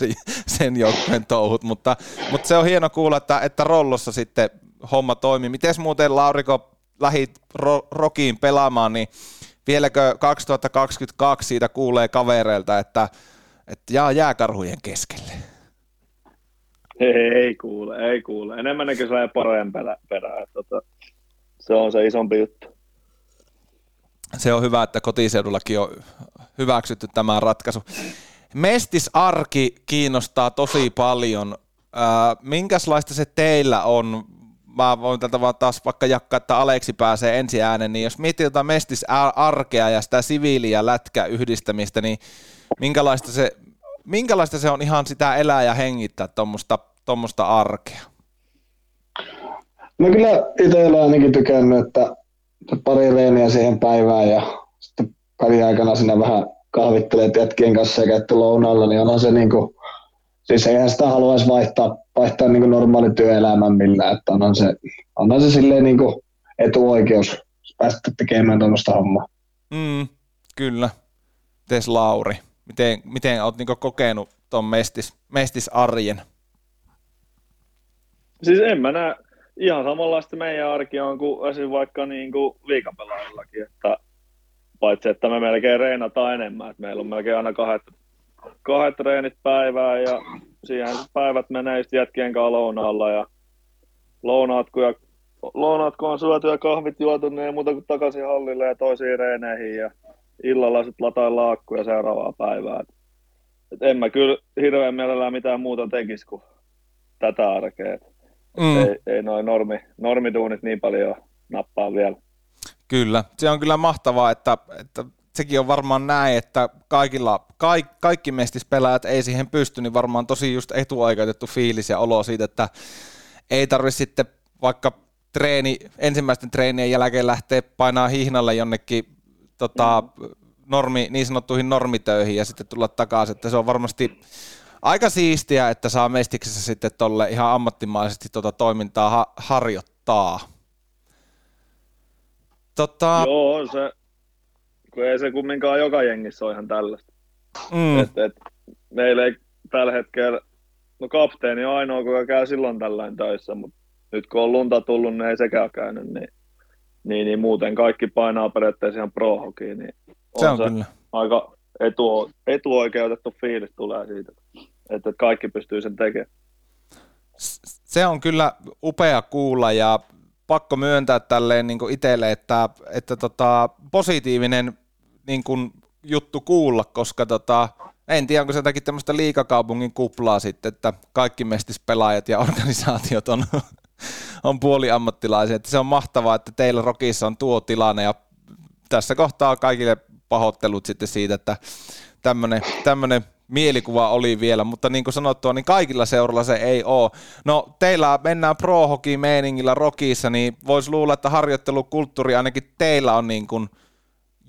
sen joukkueen touhut, mutta, mutta se on hieno kuulla, että, että Rollossa sitten homma toimii. Mites muuten, Lauriko, lähit ro- RoKiin pelaamaan, niin vieläkö kaksituhattakaksikymmentäkaksi siitä kuulee kavereilta, että, että jaa jääkarhujen keskelle? Ei, ei kuule, ei kuule. Enemmän näkyy sellainen parempi perään. Tota, se on se isompi juttu. Se on hyvä, että kotiseudullakin on hyväksytty tämä ratkaisu. Mestisarki kiinnostaa tosi paljon. Äh, minkälaista se teillä on? Mä voin tältä vaan taas vaikka jakkaa, että Aleksi pääsee ensi ääneen, niin jos miettii jotain mestisarkea ja sitä siviili- ja lätkäyhdistämistä, niin minkälaista se, minkälaista se on ihan sitä elää ja hengittää tuommoista arkea? No kyllä itsellä on ainakin tykännyt, että pari reeniä siihen päivään ja sitten pari aikana sinä vähän kahvittelet jätkien kanssa ja käytte lounalla, niin onhan se niin kuin, siis eihän sitä haluaisi vaihtaa, vaihtaa niin kuin normaali työelämän millään, että onhan se, onhan se silleen niin kuin etuoikeus päästä tekemään tuommoista hommaa. Mm, kyllä. Mites Lauri, miten, miten olet niin kuin kokenut tuon mestis, mestisarjen? Siis en mä näe, ihan samanlaista meidän arki on kuin esim. Vaikka niin kuin liikapelaajillakin, että paitsi että me melkein reenataan enemmän, että meillä on melkein aina kahdet kahdet treenit päivää ja siihen päivät menee just jätkien kanssa lounaalla ja lounaat kun, lounaat kun on syöty ja kahvit juotu, niin ei muuta kuin takaisin hallille ja toisiin reeneihin ja illalla sitten lataillaan akkuja seuraavaa päivää. Et, et en mä kyllä hirveän mielellään mitään muuta tekisi kuin tätä arkea. Mm. Ei, ei noin normi, normiduunit niin paljon nappaa vielä. Kyllä, se on kyllä mahtavaa, että, että sekin on varmaan näin, että kaikilla, kaikki, kaikki mestispeläjät ei siihen pysty, niin varmaan tosi just etuoikeutettu fiilis ja olo siitä, että ei tarvitse sitten vaikka treeni, ensimmäisten treenien jälkeen lähteä painaa hihnalle jonnekin tota, normi, niin sanottuihin normitöihin ja sitten tulla takaisin, että se on varmasti aika siistiä, että saa mestiksessä sitten tolle ihan ammattimaisesti tuota toimintaa ha- harjoittaa. Tota... Joo, se... kun ei se kumminkaan joka jengissä ole ihan tällaista. Mm. Et, et, meillä ei tällä hetkellä No kapteeni on ainoa, joka käy silloin tällöin töissä, mutta nyt kun on lunta tullut, niin ei sekään käynyt, niin, niin, niin muuten kaikki painaa periaatteessa ihan pro-hokiin. Niin se on, on se kyllä aika etu, etuoikeutettu fiilis tulee siitä, että kaikki pystyy sen tekemään. Se on kyllä upea kuulla ja pakko myöntää tälleen niin kuin itselle, että, että tota, positiivinen niin kuin juttu kuulla, koska tota, en tiedä, onko se jotakin tämmöistä liigakaupungin kuplaa sitten, että kaikki mestispelaajat ja organisaatiot on, on puoliammattilaisia. Että se on mahtavaa, että teillä RoKissa on tuo tilanne ja tässä kohtaa kaikille pahoittelut sitten siitä, että tämmöinen, tämmöinen mielikuva oli vielä, mutta niin kuin sanottua, niin kaikilla seuralla se ei ole. No teillä mennään pro-hoki-meiningillä RoKissa, niin voisi luulla, että harjoittelukulttuuri ainakin teillä on niin kuin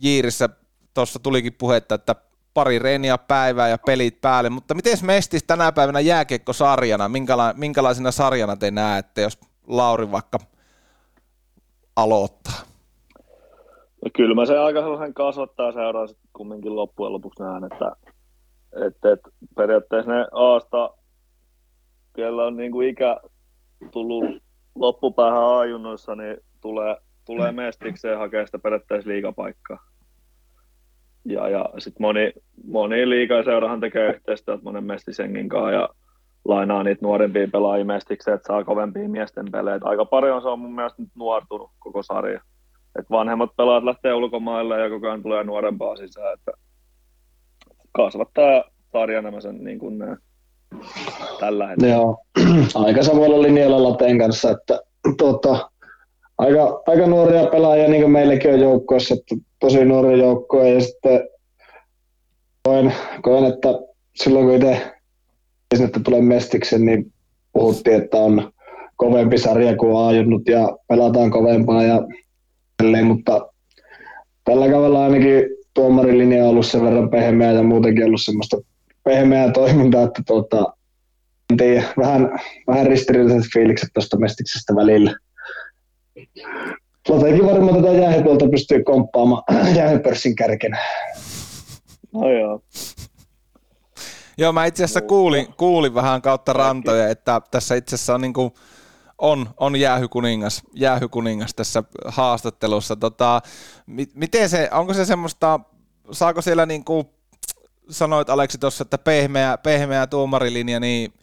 jiirissä. Tuossa tulikin puhetta, että pari reeniä päivää ja pelit päälle, mutta miten Mestis tänä päivänä jääkiekkosarjana, Minkäla- minkälaisena sarjana te näette, jos Lauri vaikka aloittaa? No kyllä mä sen aika sellaisen kasvattaa seuraa sitten kumminkin loppujen lopuksi näen, että et, et, periaatteessa ne Aasta, kyllä on niin kuin ikä tullut loppupäähän ajunnoissa, niin tulee, tulee Mestikseen hakea sitä periaatteessa liigapaikkaa. Ja, ja sitten moni, moni liigaseurahan tekee yhteistyötä monen Mestisengin kanssa ja lainaa niitä nuorempia pelaajia Mestikseen, että saa kovempia miesten pelejä. Et aika paljon se on mun mielestä nyt nuortunut koko sarja. Et vanhemmat pelaajat lähtee ulkomaille ja koko ajan tulee nuorempaa sisään. Että kasvattaa sarjana mä sen niin kuin näen tällä hetkellä. Joo, aika samoilla linjalla Lateen kanssa, että tuota, aika, aika nuoria pelaajia niin kuin meilläkin on joukkoissa, että tosi nuori joukko ja sitten koen, koen, että silloin kun itse sinne tulee Mestiksen, niin puhuttiin, että on kovempi sarja kuin ajunnut ja pelataan kovempaa ja tälleen, mutta tällä kaudella ainakin tuomarilinja on ollut sen verran pehmeä ja muutenkin ollut semmoista pehmeää toimintaa, että tuota, en tiedä, vähän, vähän ristiriitaiset fiilikset tuosta Mestiksestä välillä. Jotenkin varmaan tätä jäähypöltä pystyy komppaamaan jäähypörssin kärkenä. No joo. Joo, mä itse asiassa kuulin, kuulin vähän kautta rantoja, että tässä itse asiassa on, niin kuin, on, on jäähykuningas, jäähykuningas tässä haastattelussa. Tota, miten se, onko se semmoista, saako siellä niin kuin sanoit Aleksi tuossa, että pehmeä, pehmeä tuomarilinja, niin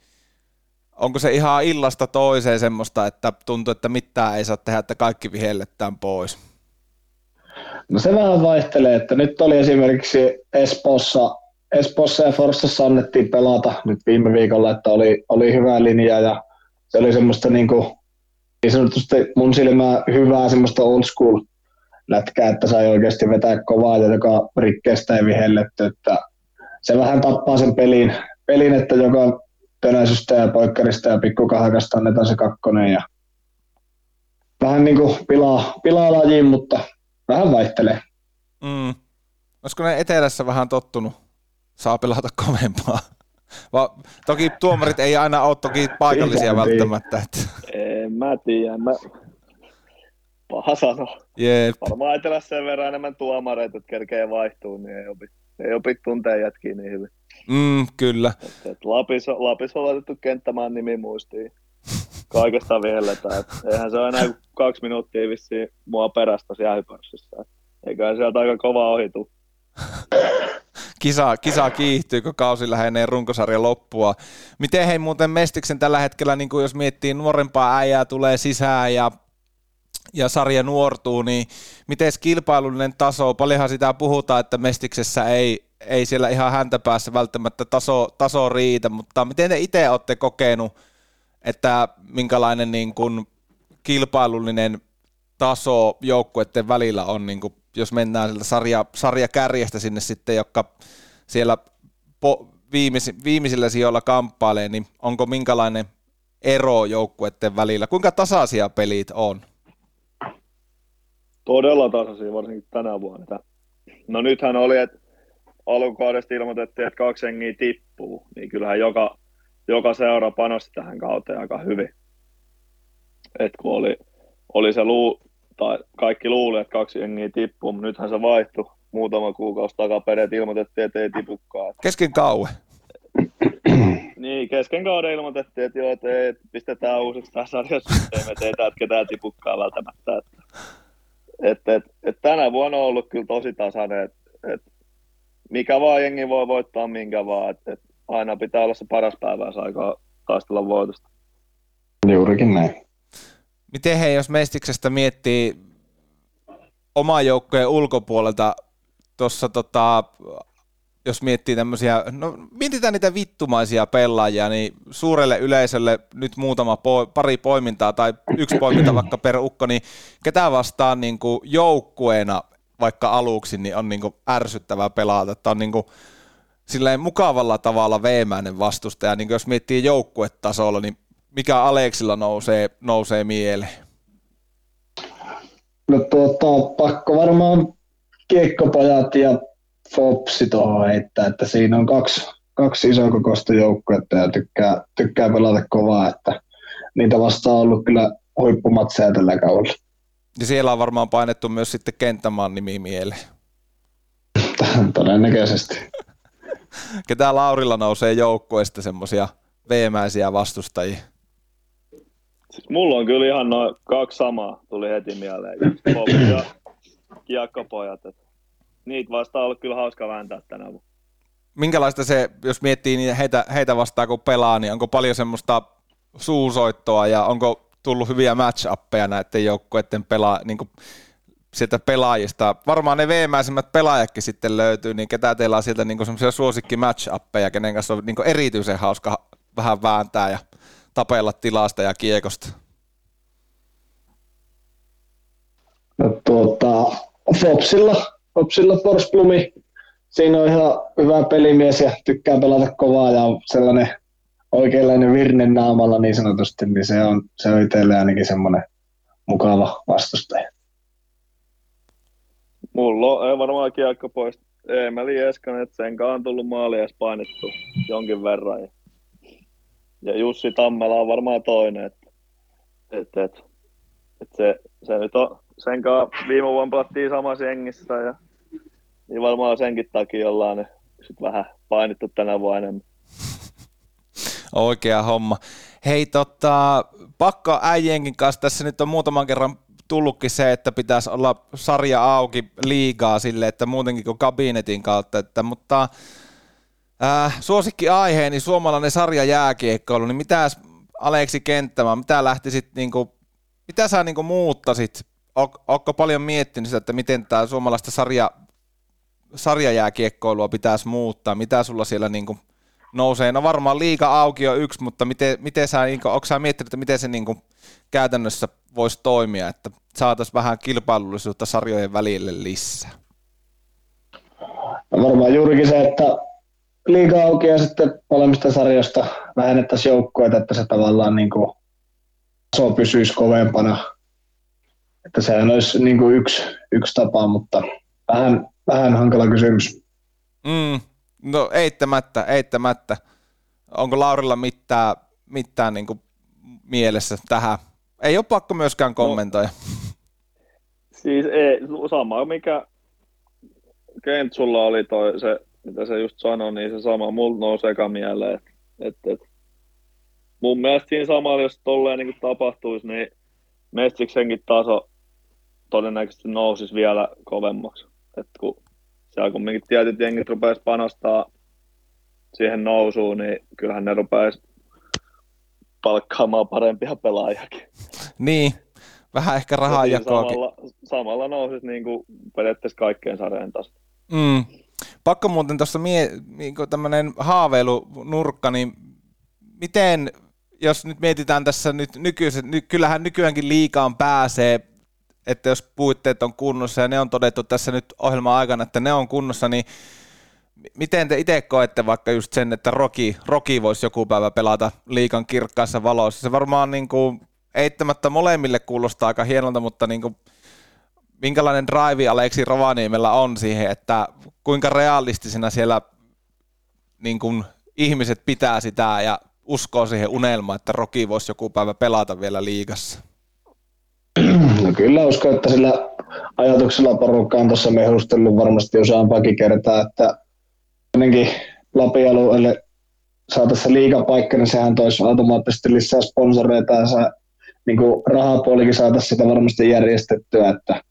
onko se ihan illasta toiseen semmoista, että tuntuu, että mitään ei saa tehdä, että kaikki vihelletään pois? No se vähän vaihtelee, että nyt oli esimerkiksi Espoossa, Espoossa ja Forssassa annettiin pelata nyt viime viikolla, että oli, oli hyvä linja ja se oli semmoista niin kuin niin sanotusti mun silmää hyvää semmoista old school lätkää, että sai oikeasti vetää kovaa ja joka rikkeestä ei vihelletty, että se vähän tappaa sen pelin, pelin että joka tönäisystä ja poikkarista ja pikkukahakasta annetaan se kakkonen ja vähän niin kuin pilaa, pilaa lajiin, mutta vähän vaihtelee. Mm. Olisiko ne etelässä vähän tottunut? Saa pelata kovempaa. Va- toki tuomarit ei aina ole toki paikallisia välttämättä. Että. En mä tiedä. Mä... Paha sano. Jeep. Varmaan etelässä sen verran enemmän tuomareita, että kerkee vaihtuu, niin ei opi, ei opi tunteen jätkiä niin hyvin. Mm, kyllä. Et, et Lapis, Lapis on laitettu Kenttämaan nimi muistiin. Kaikesta vihelletään. Eihän se ole enää kaksi minuuttia vissiin mua perästä jäähypörssissä. Eiköhän sieltä aika kovaa ohitu. Kisa, kisa kiihtyy, kun kausi lähenee runkosarjan loppua. Miten hei muuten Mestiksen tällä hetkellä, niin jos miettii nuorempaa äijää tulee sisään ja ja sarja nuortuu, niin miten kilpailullinen taso, paljonhan sitä puhutaan, että Mestiksessä ei, ei siellä ihan häntä päässä välttämättä taso, taso riitä, mutta miten te itse olette kokenut, että minkälainen niin kun kilpailullinen taso joukkueiden välillä on, niin kun jos mennään sieltä sarja, sarjakärjestä sinne sitten, joka siellä po, viimeis, viimeisillä sijoilla kamppailee, niin onko minkälainen ero joukkueiden välillä? Kuinka tasaisia pelit on? Todella tasaisia, varsinkin tänä vuonna. No nythän oli, että alkukaudesta ilmoitettiin, että kaksi hengiä tippuu, niin kyllähän joka, joka seura panosti tähän kauteen aika hyvin. Et kun oli, oli se luu, tai kaikki luuli, että kaksi hengiä tippuu, mutta nythän se vaihtui. Muutama kuukausi takaperin, että ilmoitettiin, että ei tipukaan. Kesken kauan. Niin, kesken kauden ilmoitettiin, että joo, että ei, pistetään uusiksi tämä sarjasysteemit, ei täältä ketään tipukkaa välttämättä. Että, että, että, että tänä vuonna on ollut kyllä tosi tasainen, että, että mikä vaan jengi voi voittaa minkä vaan, että, että aina pitää olla se paras päivänsä aikaa taistella voitosta. Juurikin näin. Miten hei, jos Mestiksestä miettii oman joukkojen ulkopuolelta, tuossa tota... jos miettii tämmöisiä, no mietitään niitä vittumaisia pelaajia, niin suurelle yleisölle nyt muutama po- pari poimintaa tai yksi poiminta vaikka per ukko, niin ketä vastaan niin kuin joukkueena vaikka aluksi niin on niin kuin ärsyttävää pelata, että on niin kuin silleen mukavalla tavalla veemäinen vastustaja, niin jos miettii joukkuetasolla, niin mikä Aleksilla nousee, nousee mieleen? No tuota, pakko varmaan Kiekko-Pojat ja Fopsi tuohon heittää, että siinä on kaksi, kaksi isokokoista joukkuetta ja tykkää, tykkää pelata kovaa, että niitä vastaan on ollut kyllä huippumatseja tällä kaudella. Ja siellä on varmaan painettu myös sitten Kenttämaan nimi mieleen. Todennäköisesti. Ketä Laurilla nousee joukkueesta semmoisia veemäisiä vastustajia? Siis mulla on kyllä ihan noin kaksi samaa, tuli heti mieleen. Fopsi ja Kiekko-Pojat. Niitä vastaan on ollut kyllä hauska vääntää tänä vuonna. Minkälaista se, jos miettii niin heitä, heitä vastaan kun pelaa, niin onko paljon semmoista suusoittoa ja onko tullut hyviä match-appeja näiden joukkueiden pelaa, niin sieltä pelaajista? Varmaan ne veemäisemmät pelaajakin sitten löytyy, niin ketä teillä on sieltä niin semmoisia suosikki-match-appeja, kenen kanssa on niin erityisen hauska vähän vääntää ja tapella tilasta ja kiekosta? No tuota, Fopsilla. Hopsilla Forsblumi, siinä on ihan hyvä pelimies ja tykkää pelata kovaa ja sellainen oikeanlainen virne naamalla niin sanotusti, niin se on, se on itselle ainakin semmoinen mukava vastustaja. Mulla on varmaan kiekko pois Eemeli Eskanen, että senkaan on tullut maali edes painettu jonkin verran. Ja Jussi Tammela on varmaan toinen, että, että, että, että se, se nyt on senkaan viime vuonna pelattiin samassa jengissä ja niin varmaan senkin takia ollaan ne sit vähän painittu tänä vuonna enemmän. Oikea homma. Hei, tota, pakko äijienkin kanssa. Tässä nyt on muutaman kerran tullutkin se, että pitäisi olla sarja auki liigaa sille, että muutenkin kuin kabinetin kautta. Että, mutta äh, suosikki aiheeni niin suomalainen sarja jääkiekkoilu, niin mitäs Aleksi Kenttämaa, mitä lähtisit, niin kuin, mitä sä niin kuin muuttasit? Oletko paljon miettinyt sitä, että miten tämä suomalaista sarja, sarjajääkiekkoilua pitäisi muuttaa? Mitä sulla siellä niin kuin nousee? No varmaan liiga auki on yksi, mutta miten, miten sä, niin kuin, oletko sä miettinyt, että miten se niin kuin käytännössä voisi toimia, että saataisiin vähän kilpailullisuutta sarjojen välille lisää? No varmaan juurikin se, että liiga auki ja sitten molemmista sarjoista vähennettäisiin joukkoita, että se tavallaan niin kuin taso pysyisi kovempana. Että sehän olisi niin kuin yksi, yksi tapa, mutta vähän, vähän hankala kysymys. Mm, no eittämättä, eittämättä. Onko Laurilla mitään, mitään niin kuin mielessä tähän? Ei ole pakko myöskään kommentoida. No, siis ei, sama mikä Kentsulla oli toi, se, mitä se just sanoi, niin se sama mulla nousee mieleen. Et, et, et. Mun mielestä siinä samalla, jos tolleen niin kuin tapahtuisi, niin Mestiksenkin taso todennäköisesti nousisi vielä kovemmaksi. Et kun siellä kumminkin tietyt jengit rupeaisi panostaa siihen nousuun, niin kyllähän ne rupeaisi palkkaamaan parempia pelaajakin. Niin, vähän ehkä rahaa jakoakin. Samalla, samalla nousisi niin kuin periaatteessa kaikkeen sarjan taso. Mm. Pakko muuten tuossa mie- niinku tämmöinen haaveilunurkka, niin miten... Jos nyt mietitään tässä nyt nykyiset, ny, kyllähän nykyäänkin liigaan pääsee, että jos puitteet on kunnossa ja ne on todettu tässä nyt ohjelman aikana, että ne on kunnossa, niin miten te itse koette vaikka just sen, että RoKi, RoKi voisi joku päivä pelata liigan kirkkaissa valoissa? Se varmaan niin kuin, eittämättä molemmille kuulostaa aika hienolta, mutta niin kuin, minkälainen drive Aleksi Rovaniemellä on siihen, että kuinka realistisena siellä niin kuin, ihmiset pitää sitä ja uskoo siihen unelmaan, että RoKi voisi joku päivä pelata vielä liigassa? No kyllä uskon, että sillä ajatuksella porukka on tuossa mehustellut varmasti useampaakin kertaa, että ennenkin Lapin alueelle saataisiin se liigapaikka, niin sehän toisi automaattisesti lisää sponsoreita ja saa, niin kuin rahapuolikin saataisiin sitä varmasti järjestettyä, että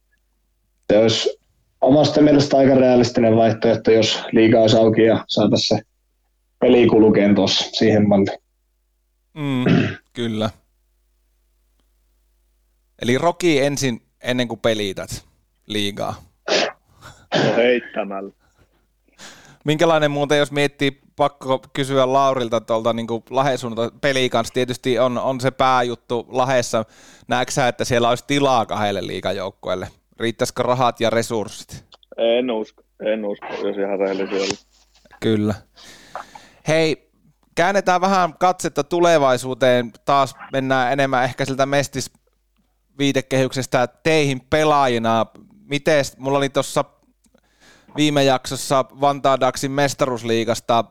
se olisi omasta mielestä aika realistinen vaihtoehto, jos liiga olisi auki ja saataisiin se pelikuluken tuossa siihen malliin. Mm, kyllä. Eli RoKi ensin ennen kuin pelität liigaa. No heittämällä. Minkälainen muuten, jos miettii, pakko kysyä Laurilta tuolta niin kuin Lahesuunnalta peliin kanssa, tietysti on, on se pääjuttu Lahessa. Näetkö sä, että siellä olisi tilaa kahdelle liigajoukkueelle? Riittäisikö rahat ja resurssit? En usko, en usko, jos ihan rehellisiä oli. Kyllä. Hei, käännetään vähän katsetta tulevaisuuteen. Taas mennään enemmän ehkä siltä Mestis viitekehyksestä teihin pelaajina. Mites, mulla oli tuossa viime jaksossa Vantaa Daxin mestaruusliigasta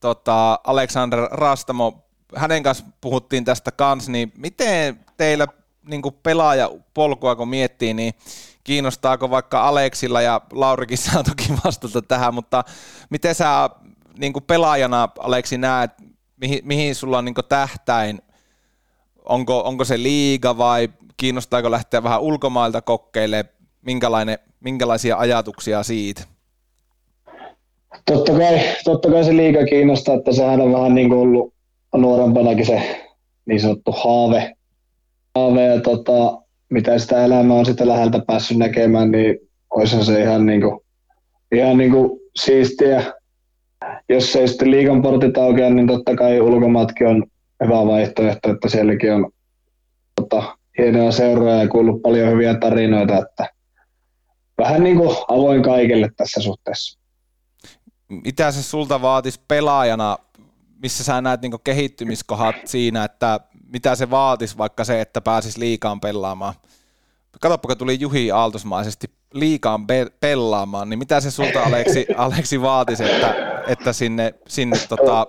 tota, Alexander Rastamo, hänen kanssa puhuttiin tästä kanssa, niin miten teillä niin kuin pelaajapolkua kun miettii, niin kiinnostaako vaikka Aleksilla, ja Laurikin saa toki vastata tähän, mutta miten sä niin kuin pelaajana, Aleksi, näet, mihin, mihin sulla on niin kuin tähtäin? Onko, onko se liiga vai kiinnostaako lähteä vähän ulkomailta kokkeille? Minkälainen, minkälaisia ajatuksia siitä? Totta kai, totta kai se liiga kiinnostaa, että sehän on vähän niin kuin ollut nuorempanakin se niin sanottu haave. haave ja tota, mitä sitä elämää on sitä läheltä päässyt näkemään, niin olisihan se ihan, niin kuin, ihan niin kuin siistiä. Jos ei sitten liigan portit aukea, niin totta kai ulkomaatkin on hyvä vaihtoehto, että sielläkin on tota, hienoja seuroja ja kuullut paljon hyviä tarinoita, että vähän niin kuin avoin kaikille tässä suhteessa. Mitä se sulta vaatisi pelaajana, missä sä näet niin kuin kehittymiskohat siinä, että mitä se vaatisi vaikka se, että pääsisi liigaan pelaamaan? Katsoppa, kun tuli Juhi aaltosmaisesti liigaan be- pelaamaan, niin mitä se sulta, Aleksi, Aleksi vaatisi, että, että sinne, sinne tota,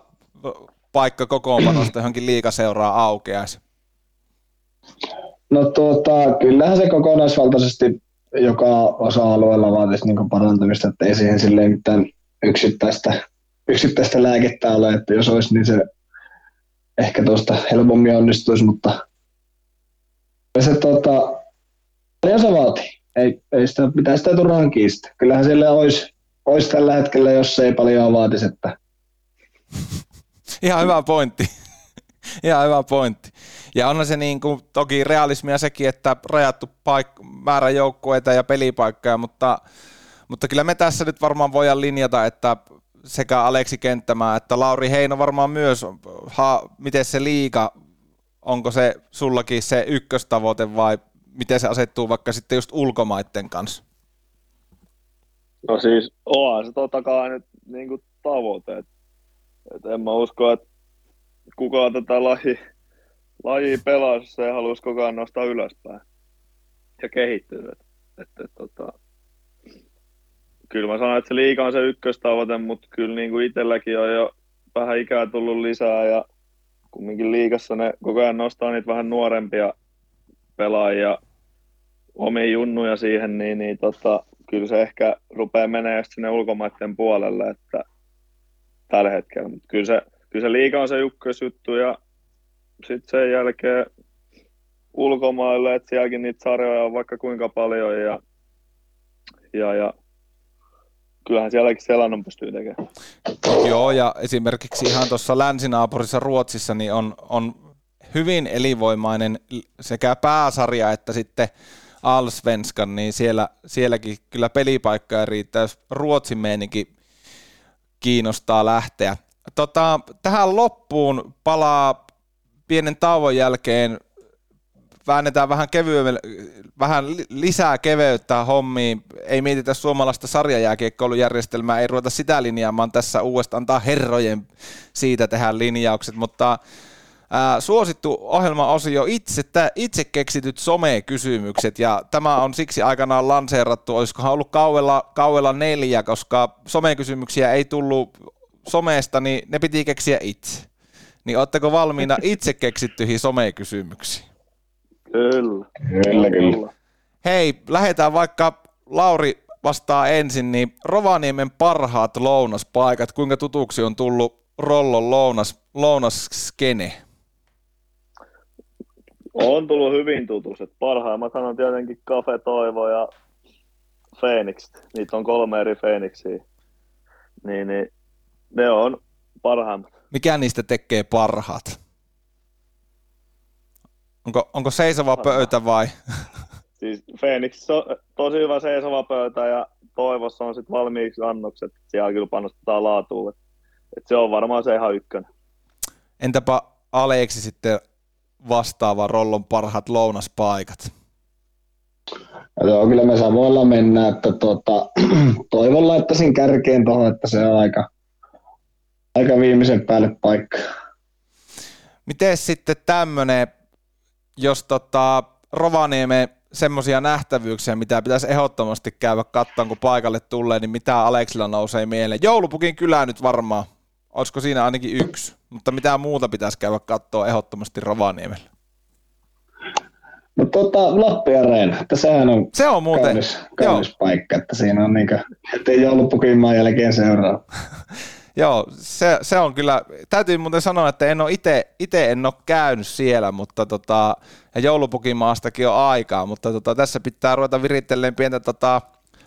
paikka kokoonpanosta johonkin liigaseuraa aukeaisi? No tuota, kyllähän se kokonaisvaltaisesti joka osa-alueella vaatisi niin parantamista, että ei siihen silleen mitään yksittäistä, yksittäistä lääkettä ole, että jos olisi, niin se ehkä tuosta helpommin onnistuisi, mutta se tuota, paljon se vaatii, ei, ei sitä pitäisi sitä turhaan kiistää. Kyllähän siellä olisi, olisi tällä hetkellä, jos se ei paljon vaatisi, että ihan hyvä pointti. Ihan hyvä pointti. Ja onhan se niin kuin, toki realismia sekin, että rajattu paik- määrä joukkueita ja pelipaikkaa, mutta, mutta kyllä me tässä nyt varmaan voidaan linjata, että sekä Aleksi Kenttämaa että Lauri Heino varmaan myös, ha, miten se liiga, onko se sullakin se ykköstavoite vai miten se asettuu vaikka sitten just ulkomaiden kanssa? No siis onhan se totta kai nyt niin kuin tavoite. Et en mä usko, että kukaan tätä laji, lajia pelaa, jos ei haluaisi koko ajan nostaa ylöspäin ja kehittyä. Et, et, et, tota. Kyllä mä sanon, että se liiga on se ykköstavoite, mutta kyllä niin itselläkin on jo vähän ikää tullut lisää ja kumminkin liigassa ne koko ajan nostaa niitä vähän nuorempia pelaajia, omia junnuja siihen, niin, niin tota, kyllä se ehkä rupeaa menemään just sinne ulkomaiden puolelle, että tällä hetkellä, mutta kyllä se, kyllä se liiga on se ykkösjuttu ja sitten sen jälkeen ulkomaille, että sielläkin niitä sarjoja on vaikka kuinka paljon ja, ja, ja kyllähän sielläkin selannon pystyy tekemään. Joo, ja esimerkiksi ihan tuossa länsinaapurissa Ruotsissa niin on, on hyvin elinvoimainen sekä pääsarja että sitten Allsvenskan, niin siellä, sielläkin kyllä pelipaikkaa riittää, jos Ruotsin meininki kiinnostaa lähteä. Tota, tähän loppuun palaa pienen tauon jälkeen. Väännetään vähän, kevyemmel, vähän lisää keveyttä hommiin. Ei mietitä suomalaista sarjajääkiekkoilujärjestelmää, ei ruveta sitä linjaamaan tässä uudestaan. Antaa herrojen siitä tehdä linjaukset, mutta ää, suosittu ohjelmaosio itse, itse keksityt somekysymykset. Ja tämä on siksi aikanaan lanseerattu, olisikohan ollut kauella, kauella neljä, koska somekysymyksiä ei tullut somesta, niin ne piti keksiä itse. Niin ootteko valmiina itse keksittyihin somekysymyksiin? Kyllä. Kyllä, kyllä. Hei, lähdetään vaikka Lauri vastaa ensin, niin Rovaniemen parhaat lounaspaikat, kuinka tutuksi on tullut Rollon lounas, lounasskene? On tullut hyvin tutuset. Parhaimmat on tietenkin Cafe Toivo ja Phoenix. Niitä on kolme eri Phoenixiä. Niin, niin, ne on parhaimmat. Mikä niistä tekee parhaat? Onko, onko seisova pöytä vai? Siis Phoenix on tosi hyvä seisova pöytä ja Toivossa on sitten valmiiksi annokset. Siellä kyllä panostetaan laatuun. Et se on varmaan se ihan ykkönen. Entäpä Aleksi sitten vastaava Rollon parhaat lounaspaikat? Joo, kyllä me Savoilla mennään, että tuota, Toivon laittaisin kärkeen tuohon, että se on aika, aika viimeisen päälle paikka. Miten sitten tämmöinen, jos tota Rovaniemen semmoisia nähtävyyksiä, mitä pitäisi ehdottomasti käydä katsomaan, kun paikalle tulee, niin mitä Aleksilla nousee mieleen? Joulupukin kylä nyt varmaan, olisiko siinä ainakin yksi, mutta mitä muuta pitäisi käydä katsoa ehdottomasti Rovaniemellä? No tota, Lappi Areena, että sehän on, se on muuten kaunis, kaunis paikka, että siinä on niinkö, ettei Joulupukinmaan jälkeen seuraa. Joo, se, se on kyllä, täytyy muuten sanoa, että en ole ite, ite en ole käynyt siellä, mutta tota, ja Joulupukinmaastakin on aikaa, mutta tota, tässä pitää ruveta virittelleen pientä tota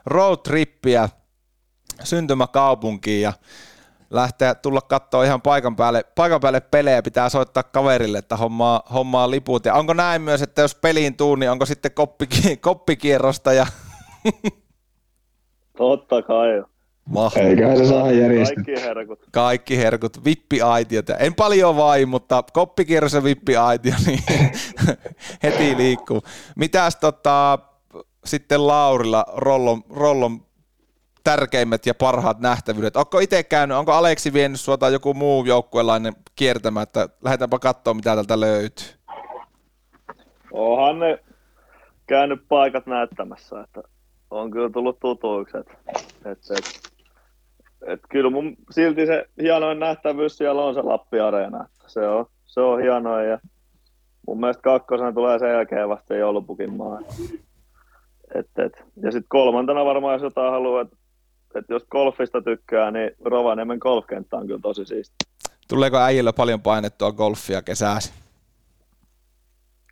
roadtrippiä syntymäkaupunkiin ja lähteä tulla katsoa ihan paikan päälle, paikan päälle pelejä, pitää soittaa kaverille, että hommaa, hommaa liput. Ja onko näin myös, että jos peliin tuu, niin onko sitten koppikie, koppikierrosta? Ja... Totta kai jo. Mahtavaa. Eiköhän se saa järjestää. Kaikki herkut. Kaikki herkut, vippiaitiota. En paljon vai, mutta koppikierros ja vippiaitio, niin heti liikkuu. Mitäs tota, sitten Laurilla Rollon, Rollon tärkeimmät ja parhaat nähtävyydet? Onko itse käynyt, onko Aleksi vienyt sinua tai joku muu joukkuelainen kiertämään, että lähdetäänpä katsomaan, mitä tältä löytyy? Onhan ne käynyt paikat näyttämässä, että on kyllä tullut tutuiksi. Että, että, että, että kyllä mun silti se hienoin nähtävyys siellä on se Lappi Areena. Se on, se on hienoin ja mun mielestä kakkosena tulee sen jälkeen vasta Joulupukinmaa. Että, että. Ja sitten kolmantena varmaan jos jotain haluaa, että, että jos golfista tykkää, niin Rovaniemen golfkenttä on kyllä tosi siisti. Tuleeko äijillä paljon painettua golfia kesäsi?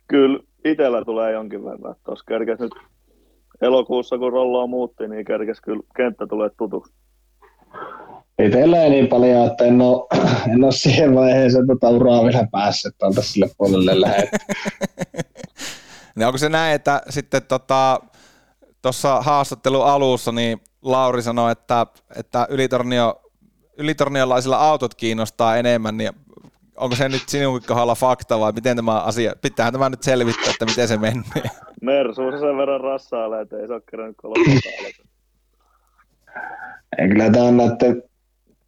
Kyllä itsellä tulee jonkin verran. Tuossa kerkes nyt elokuussa, kun Rolloa muutti, niin kerkes kyllä kenttä tulee tutuksi. Itsellä ei niin paljon, että en ole, en ole siihen vaiheeseen tota uraa vielä päässyt, että on tässä sille puolelle lähdetty. No onko se näin, että sitten tuossa tota, haastattelun alussa niin Lauri sanoi, että, että ylitornio, ylitorniolaisilla autot kiinnostaa enemmän, niin onko se nyt sinunkin kohdalla fakta vai miten tämä asia, pitäähän tämä nyt selvittää, että miten se menee? Mersuus sen verran rassailee, ettei se ole kerännyt kolmasta. Kyllä tämä on näiden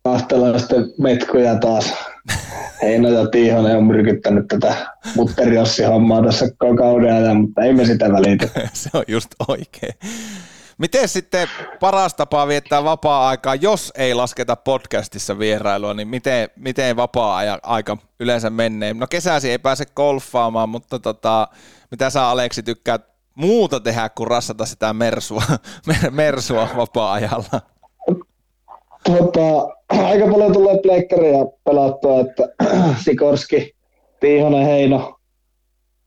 kahtalaisten metkuja taas. Heino ja Tiihonen on myrkyttänyt tätä mutteriossi-hommaa tässä koko kauden ajan, mutta ei me sitä välitä. Se on just oikein. Miten sitten paras tapa viettää vapaa-aikaa, jos ei lasketa podcastissa vierailua, niin miten, miten vapaa-aika yleensä menee? No kesäsi ei pääse golfaamaan, mutta tota, mitä sä Aleksi tykkäät muuta tehdä kuin rassata sitä mersua, mersua vapaa-ajalla? Tota, aika paljon tulee pleikkaria pelattua, että Sikorski, Tiihonen, Heino,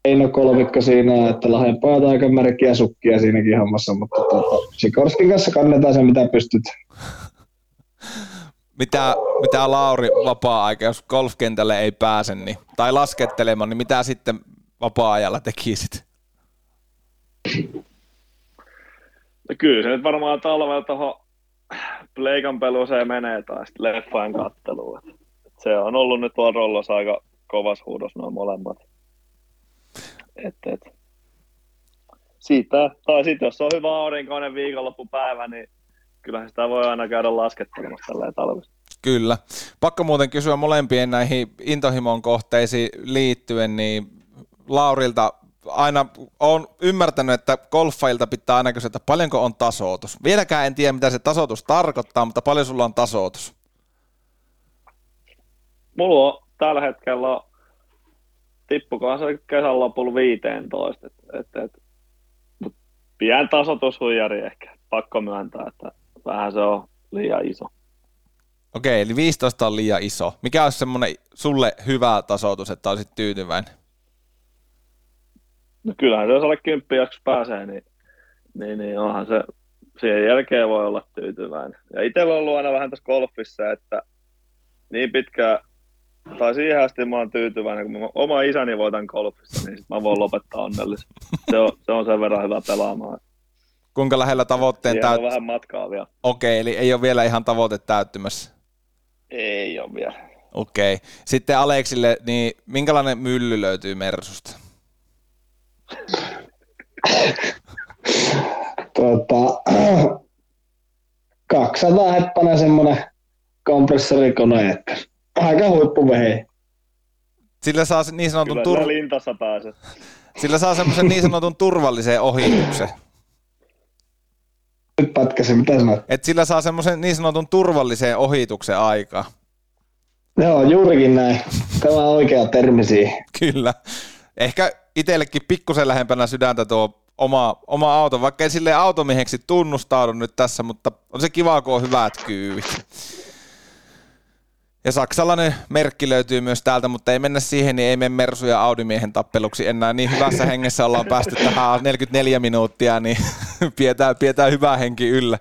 Heino kolmikko siinä, että Lahden pojat aika märkiä sukkia siinäkin hommassa, mutta tota, Sikorskin kanssa kannetaan se mitä pystyt. Mitä, mitä Lauri vapaa-aika, jos golfkentälle ei pääse niin, tai laskettelemaan, niin mitä sitten vapaa-ajalla tekisit? No kyllä se nyt varmaan talvella tuohon pleikan pelu se menee tai sitten leffain katteluun. Se on ollut nyt tuolla Rollossa aika kovas huudos nuo molemmat. Et, et. Siitä, tai sitten jos on hyvä aurinkoinen viikonloppupäivä, niin kyllähän sitä voi aina käydä laskettelemassa tälleen talvessa. Kyllä. Pakko muuten kysyä molempien näihin intohimon kohteisiin liittyen, niin Laurilta aina olen ymmärtänyt, että golfailta pitää aina kysyä, että paljonko on tasoitus. Vieläkään en tiedä, mitä se tasoitus tarkoittaa, mutta paljon sulla on tasoitus? Mulla on tällä hetkellä tippukohan se kesän lopulla viisitoista. Et, et, et, pian tasoitushuijari ehkä, pakko myöntää, että vähän se on liian iso. Okei, eli viisitoista on liian iso. Mikä olisi semmoinen sulle hyvä tasoitus, että olisit tyytyväinen? No kyllähän jos alle kymppi jakso pääsee, niin, niin, niin onhan se, siihen jälkeen voi olla tyytyväinen. Ja itsellä on ollut aina vähän tässä golfissa, että niin pitkään, tai siihen asti mä oon tyytyväinen, kun mä oma isäni voitan golfissa, niin sit mä voin lopettaa onnellisen. Se on, se on sen verran hyvä pelaamaan. Kuinka lähellä tavoitteen täyttymässä? Siellä on vähän matkaa vielä. Okei, eli ei ole vielä ihan tavoite täyttymässä? Ei ole vielä. Okei. Sitten Aleksille, niin minkälainen mylly löytyy Mersusta? Tota, kaksisataa heppanen semmoinen kompressorikone, että aika huippuvehi. Sillä saa niin sanotun tur... lintassa pääsee. Sillä saa semmoisen niin sanotun turvallisen ohituksen. Nyt pätkäsin, mitä sanot? Et sillä saa semmoisen niin sanotun turvallisen ohituksen aikaa. Joo, juurikin näin. Tämä on oikea termi siihen. Kyllä. Ehkä itsellekin pikkusen lähempänä sydäntä tuo oma, oma auto, vaikka ei silleen automieheksi tunnustaudu nyt tässä, mutta on se kiva, kun on hyvät kyvit. Ja saksalainen merkki löytyy myös täältä, mutta ei mennä siihen, niin ei mene Mersu ja Audi-miehen tappeluksi enää. Niin hyvässä hengessä ollaan päästy tähän neljäkymmentäneljä minuuttia, niin pidetään, pidetään hyvää henki yllä.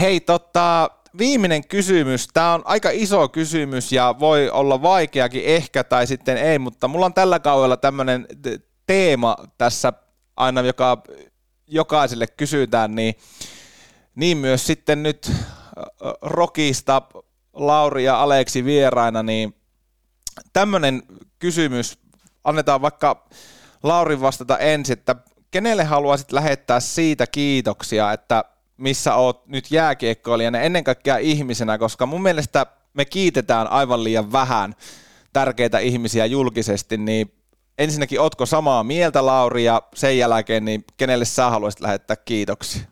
Hei, tota, viimeinen kysymys. Tämä on aika iso kysymys ja voi olla vaikeakin ehkä tai sitten ei, mutta mulla on tällä kaudella tämmöinen teema tässä aina, joka jokaiselle kysytään, niin, niin myös sitten nyt RoKista Lauri ja Aleksi vieraina, niin tämmöinen kysymys, annetaan vaikka Laurin vastata ensin, että kenelle haluaisit lähettää siitä kiitoksia, että missä oot nyt jääkiekkoilijana, ennen kaikkea ihmisenä, koska mun mielestä me kiitetään aivan liian vähän tärkeitä ihmisiä julkisesti, niin ensinnäkin ootko samaa mieltä, Lauri, ja sen jälkeen, niin kenelle sä haluaisit lähettää kiitoksia?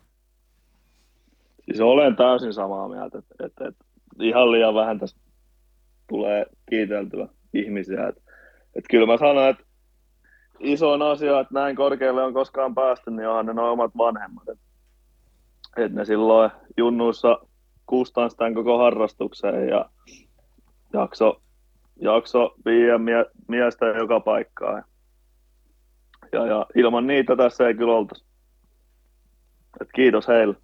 Siis olen täysin samaa mieltä, että, että, että ihan liian vähän tässä tulee kiiteltyä ihmisiä. Että, että kyllä mä sanon, että isoin asia, että näin korkealle on koskaan päästy, niin onhan ne nuo omat vanhemmat. Että, että ne silloin junnuissa kustansi tämän koko harrastukseen ja jakso... jakso viiden mie- miestä joka paikkaan. Ja, ja ilman niitä tässä ei kyllä oltaisi. Et kiitos heille.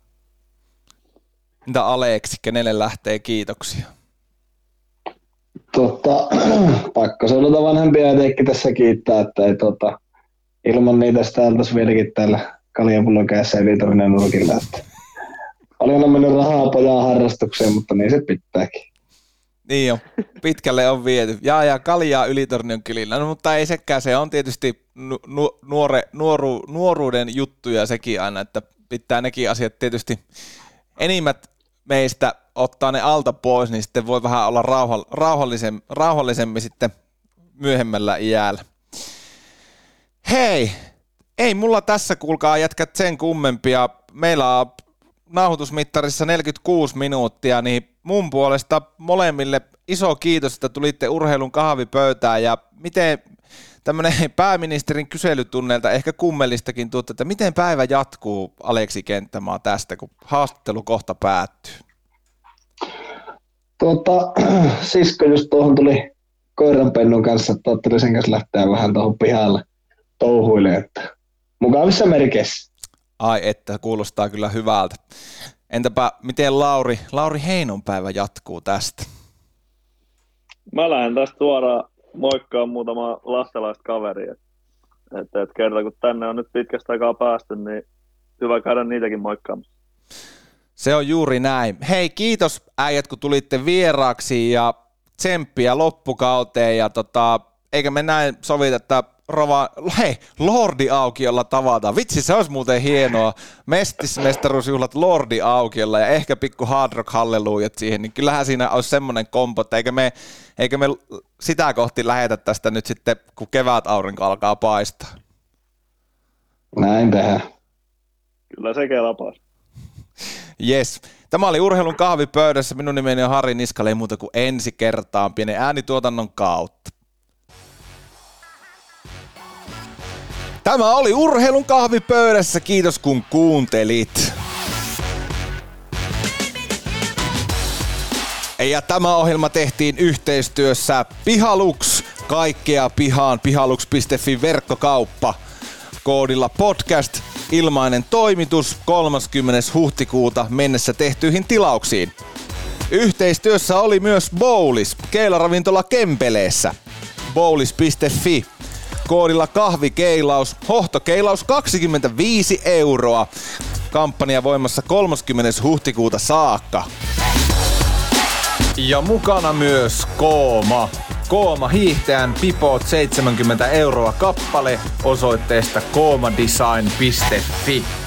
Mitä Aleksi, kenelle lähtee kiitoksia? Totta, pakko seudata vanhempia etenkin tässä kiittää, että ei, tota, ilman niitä sitä oltaisi vieläkin täällä kaljapullon kädessä ja viitaminen nurkilla. Paljon on mennyt rahaa pojaan harrastukseen, mutta niin se pitääkin. Niin jo, pitkälle on viety. Jaa, ja kaljaa Ylitornion kylillä. No, mutta ei sekään, se on tietysti nu- nuore, nuoru, nuoruuden juttuja sekin aina, että pitää nekin asiat tietysti enimmät meistä ottaa ne alta pois, niin sitten voi vähän olla rauha- rauhallisem- rauhallisemmin sitten myöhemmällä iällä. Hei, ei mulla tässä kuulkaa jätkät sen kummempia. Meillä on nauhoitusmittarissa neljäkymmentäkuusi minuuttia, niin mun puolesta molemmille iso kiitos, että tulitte urheilun kahvipöytään ja miten tämmöinen pääministerin kyselytunneilta ehkä kummellistakin tuotte, että miten päivä jatkuu Aleksi Kenttämaa tästä, kun haastattelu kohta päättyy? Tuota, sisko just tuohon tuli koiranpennun kanssa, että otteli sen kanssa lähteä vähän tuohon pihalle touhuille, että mukavissa merkeissä. Ai että, kuulostaa kyllä hyvältä. Entäpä miten Lauri, Lauri Heinon päivä jatkuu tästä? Mä lähden tästä suoraan moikkaan muutama lahtelaista kaveria. Että et kerta kun tänne on nyt pitkästä aikaa päästy, niin hyvä käydä niitäkin moikkaamassa. Se on juuri näin. Hei, kiitos äijät kun tulitte vieraaksi ja tsemppiä loppukauteen. Ja tota, eikä me näin sovita, että Rova, hei, Lordi aukiolla tavataan. Vitsi, se olisi muuten hienoa. Mestismestaruusjuhlat Lordi aukiolla ja ehkä pikku Hard Rock Hallelujat siihen, niin kyllähän siinä olisi semmoinen kompo, että eikä me, eikä me sitä kohti lähetä tästä nyt sitten, kun kevät aurinko alkaa paistaa. Näin tehdään. Kyllä se kelpaa. Jes. Tämä oli Urheilun kahvipöydässä. Minun nimeni on Harri Niskala, ei muuta kuin ensi kertaan pienen äänituotannon kautta. Tämä oli Urheilun kahvipöydässä. Kiitos kun kuuntelit. Ja tämä ohjelma tehtiin yhteistyössä Pihaluks. Kaikkea pihaan. Pihaluks piste fi verkkokauppa. Koodilla podcast. Ilmainen toimitus kolmaskymmenes huhtikuuta mennessä tehtyihin tilauksiin. Yhteistyössä oli myös Bowlish, keilaravintola Kempeleessä. Bowlish piste fi. Koodilla kahvikeilaus, hohtokeilaus kaksikymmentäviisi euroa. Kampanja voimassa kolmaskymmenes huhtikuuta saakka. Ja mukana myös Kooma. Kooma hiihtäjän pipoot seitsemänkymmentä euroa kappale osoitteesta kooma design piste fi.